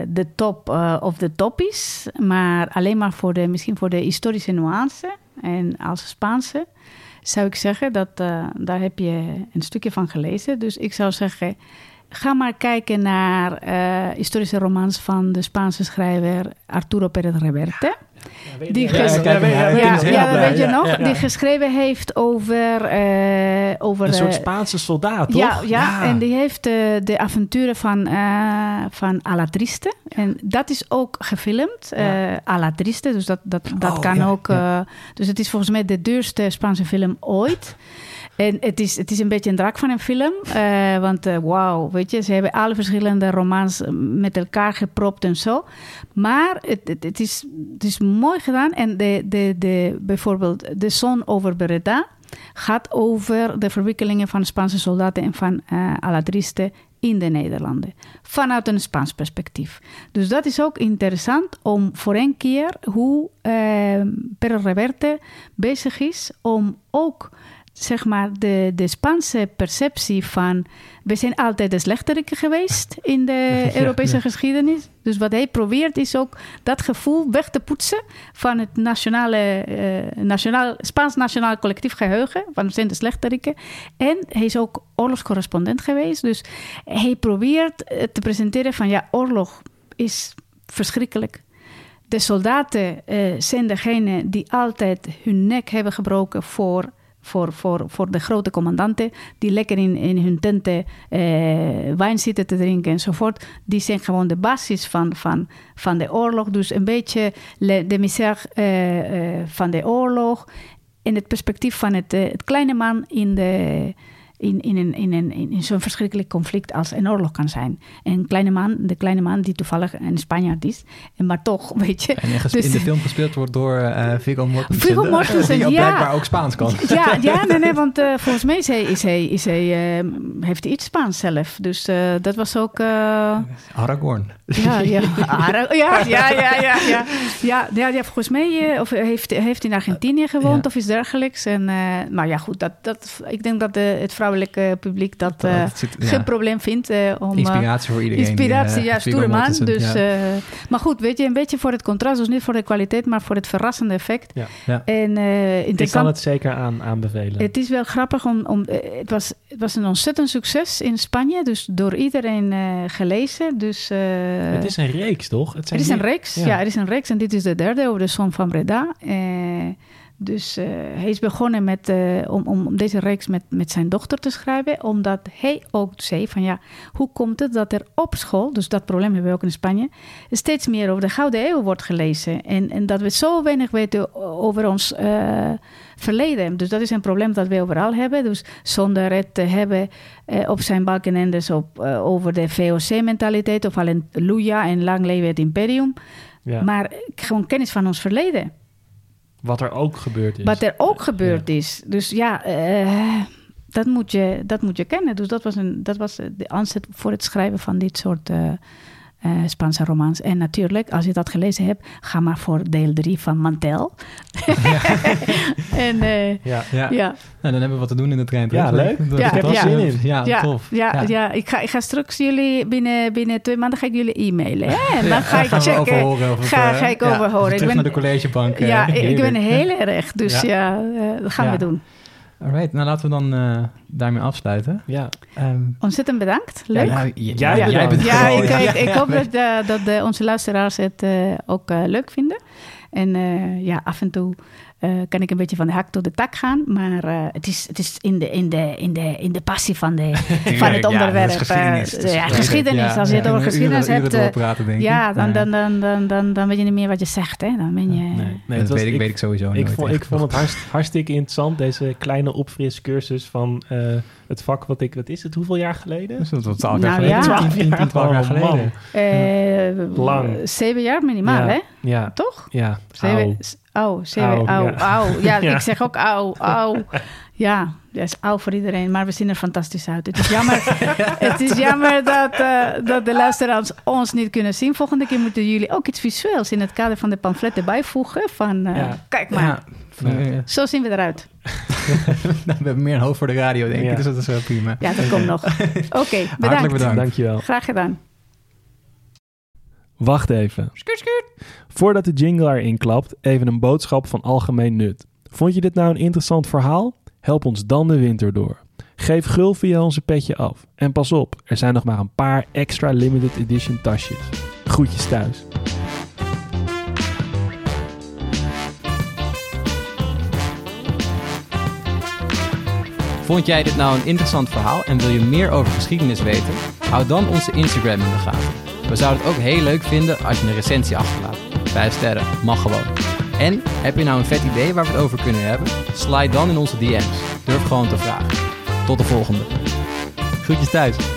de top uh, of de top is... maar alleen maar voor de, misschien voor de historische nuance. En als Spaanse zou ik zeggen, dat uh, daar heb je een stukje van gelezen. Dus ik zou zeggen... Ga maar kijken naar uh, historische romans van de Spaanse schrijver Arturo Pérez Reverte. Ja, dat weet je nog. Ja, ja. Die geschreven heeft over... Uh, over een soort Spaanse soldaat, toch? Ja, ja, ja. En die heeft uh, de avonturen van, uh, van Aladriste. En dat is ook gefilmd. Ja. Uh, Aladriste, dus dat, dat, dat oh, kan ja, ook... Uh, ja. Dus het is volgens mij de duurste Spaanse film ooit. En het is, het is een beetje een draak van een film. Uh, want uh, wauw, weet je, ze hebben alle verschillende romans met elkaar gepropt en zo. Maar het, het, het, is, het is mooi gedaan. En de, de, de, bijvoorbeeld De Zon over Beretta gaat over de verwikkelingen van Spaanse soldaten en van uh, Aladriste in de Nederlanden. Vanuit een Spaans perspectief. Dus dat is ook interessant om voor een keer hoe uh, Pérez Reverte bezig is om ook, zeg maar, de, de Spaanse perceptie van, we zijn altijd de slechteriken geweest in de Europese ja, ja. geschiedenis. Dus wat hij probeert is ook dat gevoel weg te poetsen van het nationale, uh, nationaal, Spaans nationaal collectief geheugen, van we zijn de slechteriken. En hij is ook oorlogscorrespondent geweest. Dus hij probeert te presenteren van ja, oorlog is verschrikkelijk. De soldaten uh, zijn degene die altijd hun nek hebben gebroken voor Voor, voor, voor de grote commandanten die lekker in, in hun tenten eh, wijn zitten te drinken enzovoort. Die zijn gewoon de basis van, van, van de oorlog. Dus een beetje le, de misère eh, eh, van de oorlog. In het perspectief van het, eh, het kleine man in, de, in, in, een, in, een, in zo'n verschrikkelijk conflict als een oorlog kan zijn. Een kleine man, de kleine man die toevallig een Spanjaard is. Maar toch, weet je. En gespe- dus, in de film gespeeld wordt door uh, Viggo Mortensen. Viggo Mortensen, ja. Die blijkbaar ook Spaans kan. Ja, ja nee, nee, want uh, volgens mij is hij, is hij, is hij, uh, heeft hij iets Spaans zelf. Dus uh, dat was ook... Uh, Aragorn. Ja, ja. Ara- ja, ja, ja, ja, ja. Ja, ja, ja. Volgens mij uh, of heeft hij in Argentinië gewoond uh, ja. of iets dergelijks. En, uh, maar ja, goed. Dat, dat, ik denk dat de, het vrouwelijke publiek dat uh, dat zit, ja. geen probleem vindt. Uh, om, inspiratie voor iedereen. Inspiratie, uh, ja, stoere man. Dus, ja. uh, maar goed, weet je, een beetje voor het contrast. Dus niet voor de kwaliteit, maar voor het verrassende effect. Ja, ja. En, uh, ik kan het zeker aan, aanbevelen. Het is wel grappig. Om, om, uh, het, was, het was een ontzettend succes in Spanje. Dus door iedereen uh, gelezen. Dus... Uh, Het is een reeks, toch? Het, zijn het is een reeks, ja. ja. Het is een reeks en dit is de derde over de Zon van Breda. Uh, dus uh, hij is begonnen met, uh, om, om deze reeks met, met zijn dochter te schrijven. Omdat hij ook zei van ja, hoe komt het dat er op school, dus dat probleem hebben we ook in Spanje, steeds meer over de Gouden Eeuw wordt gelezen. En, en dat we zo weinig weten over ons uh, verleden. Dus dat is een probleem dat we overal hebben. Dus zonder het te hebben eh, op zijn Balkenenders op, uh, over de V O C-mentaliteit of Halleluja en lang leven het imperium. Ja. Maar gewoon kennis van ons verleden. Wat er ook gebeurd is. Wat er ook gebeurd ja. is. Dus ja, uh, dat, moet je, dat moet je kennen. Dus dat was, een, dat was de aanzet voor het schrijven van dit soort uh, uh, Spaanse romans. En natuurlijk, als je dat gelezen hebt, ga maar voor deel drie van Mantel. Ja. en, uh, ja, ja. ja. Nou, dan hebben we wat te doen in de trein. Ja, leuk. Ja, ja, ik heb er zin in. Ja, ja, tof. Ja, ja. ja. Ik, ga, ik ga straks jullie binnen, binnen twee maanden ga ik jullie e-mailen. Hè? En dan ga ja, ik checken. Over ga, ga ik ja, overhoren. Terug ik ben, naar de collegebank. Ja, uh, ik ben heel erg. Dus ja, ja uh, dat gaan ja. we doen. Alright, nou laten we dan uh, daarmee afsluiten. Ja. Um, Ontzettend bedankt. Leuk. Ja, nou, j- ja, ja, jij bent ja, ik, ja, ik, ik hoop dat, uh, dat uh, onze luisteraars het uh, ook uh, leuk vinden. En uh, ja, af en toe uh, kan ik een beetje van de hak tot de tak gaan. Maar uh, het is, het is in, de, in, de, in, de, in de passie van, de, Tuurlijk, van het onderwerp. Ja, geschiedenis. Uh, dus ja, geschiedenis. Ja, als je ja, het over geschiedenis uren, hebt. Uren praten, denk ja, dan, dan, dan, dan, dan, dan weet je niet meer wat je zegt. Hè? Dan ben je... Nee, nee dat, dat was, weet, ik, weet ik sowieso ik nooit. Vond, ik vond het hartst, hartstikke interessant, deze kleine opfriscursus van uh, het vak wat ik... Wat is het? Hoeveel jaar geleden? Dat is twaalf jaar geleden. twaalf jaar geleden. Lang. Zeven jaar minimaal, hè? Ja. Toch? Ja. Au. Au, au, au, au. Ja, ja, ik zeg ook au, au. Ja, dat is au voor iedereen, maar we zien er fantastisch uit. Het is jammer, het is jammer dat, uh, dat de luisteraars ons niet kunnen zien. Volgende keer moeten jullie ook iets visueels in het kader van de pamfletten bijvoegen. Van, uh, ja. Kijk maar, ja. Ja. Zo zien we eruit. We hebben meer een hoofd voor de radio, denk ik, ja. Dus dat is wel prima. Ja, dat okay. komt nog. Oké, okay, bedankt. Hartelijk bedankt. Dankjewel. Graag gedaan. Wacht even. Skur, skur. Voordat de jingle erin klapt, even een boodschap van algemeen nut. Vond je dit nou een interessant verhaal? Help ons dan de winter door. Geef gul via onze petje af. En pas op, er zijn nog maar een paar extra limited edition tasjes. Groetjes thuis. Vond jij dit nou een interessant verhaal en wil je meer over geschiedenis weten? Hou dan onze Instagram in de gaten. We zouden het ook heel leuk vinden als je een recensie achterlaat. Vijf sterren, mag gewoon. En heb je nou een vet idee waar we het over kunnen hebben? Slide dan in onze D M's. Durf gewoon te vragen. Tot de volgende. Groetjes thuis.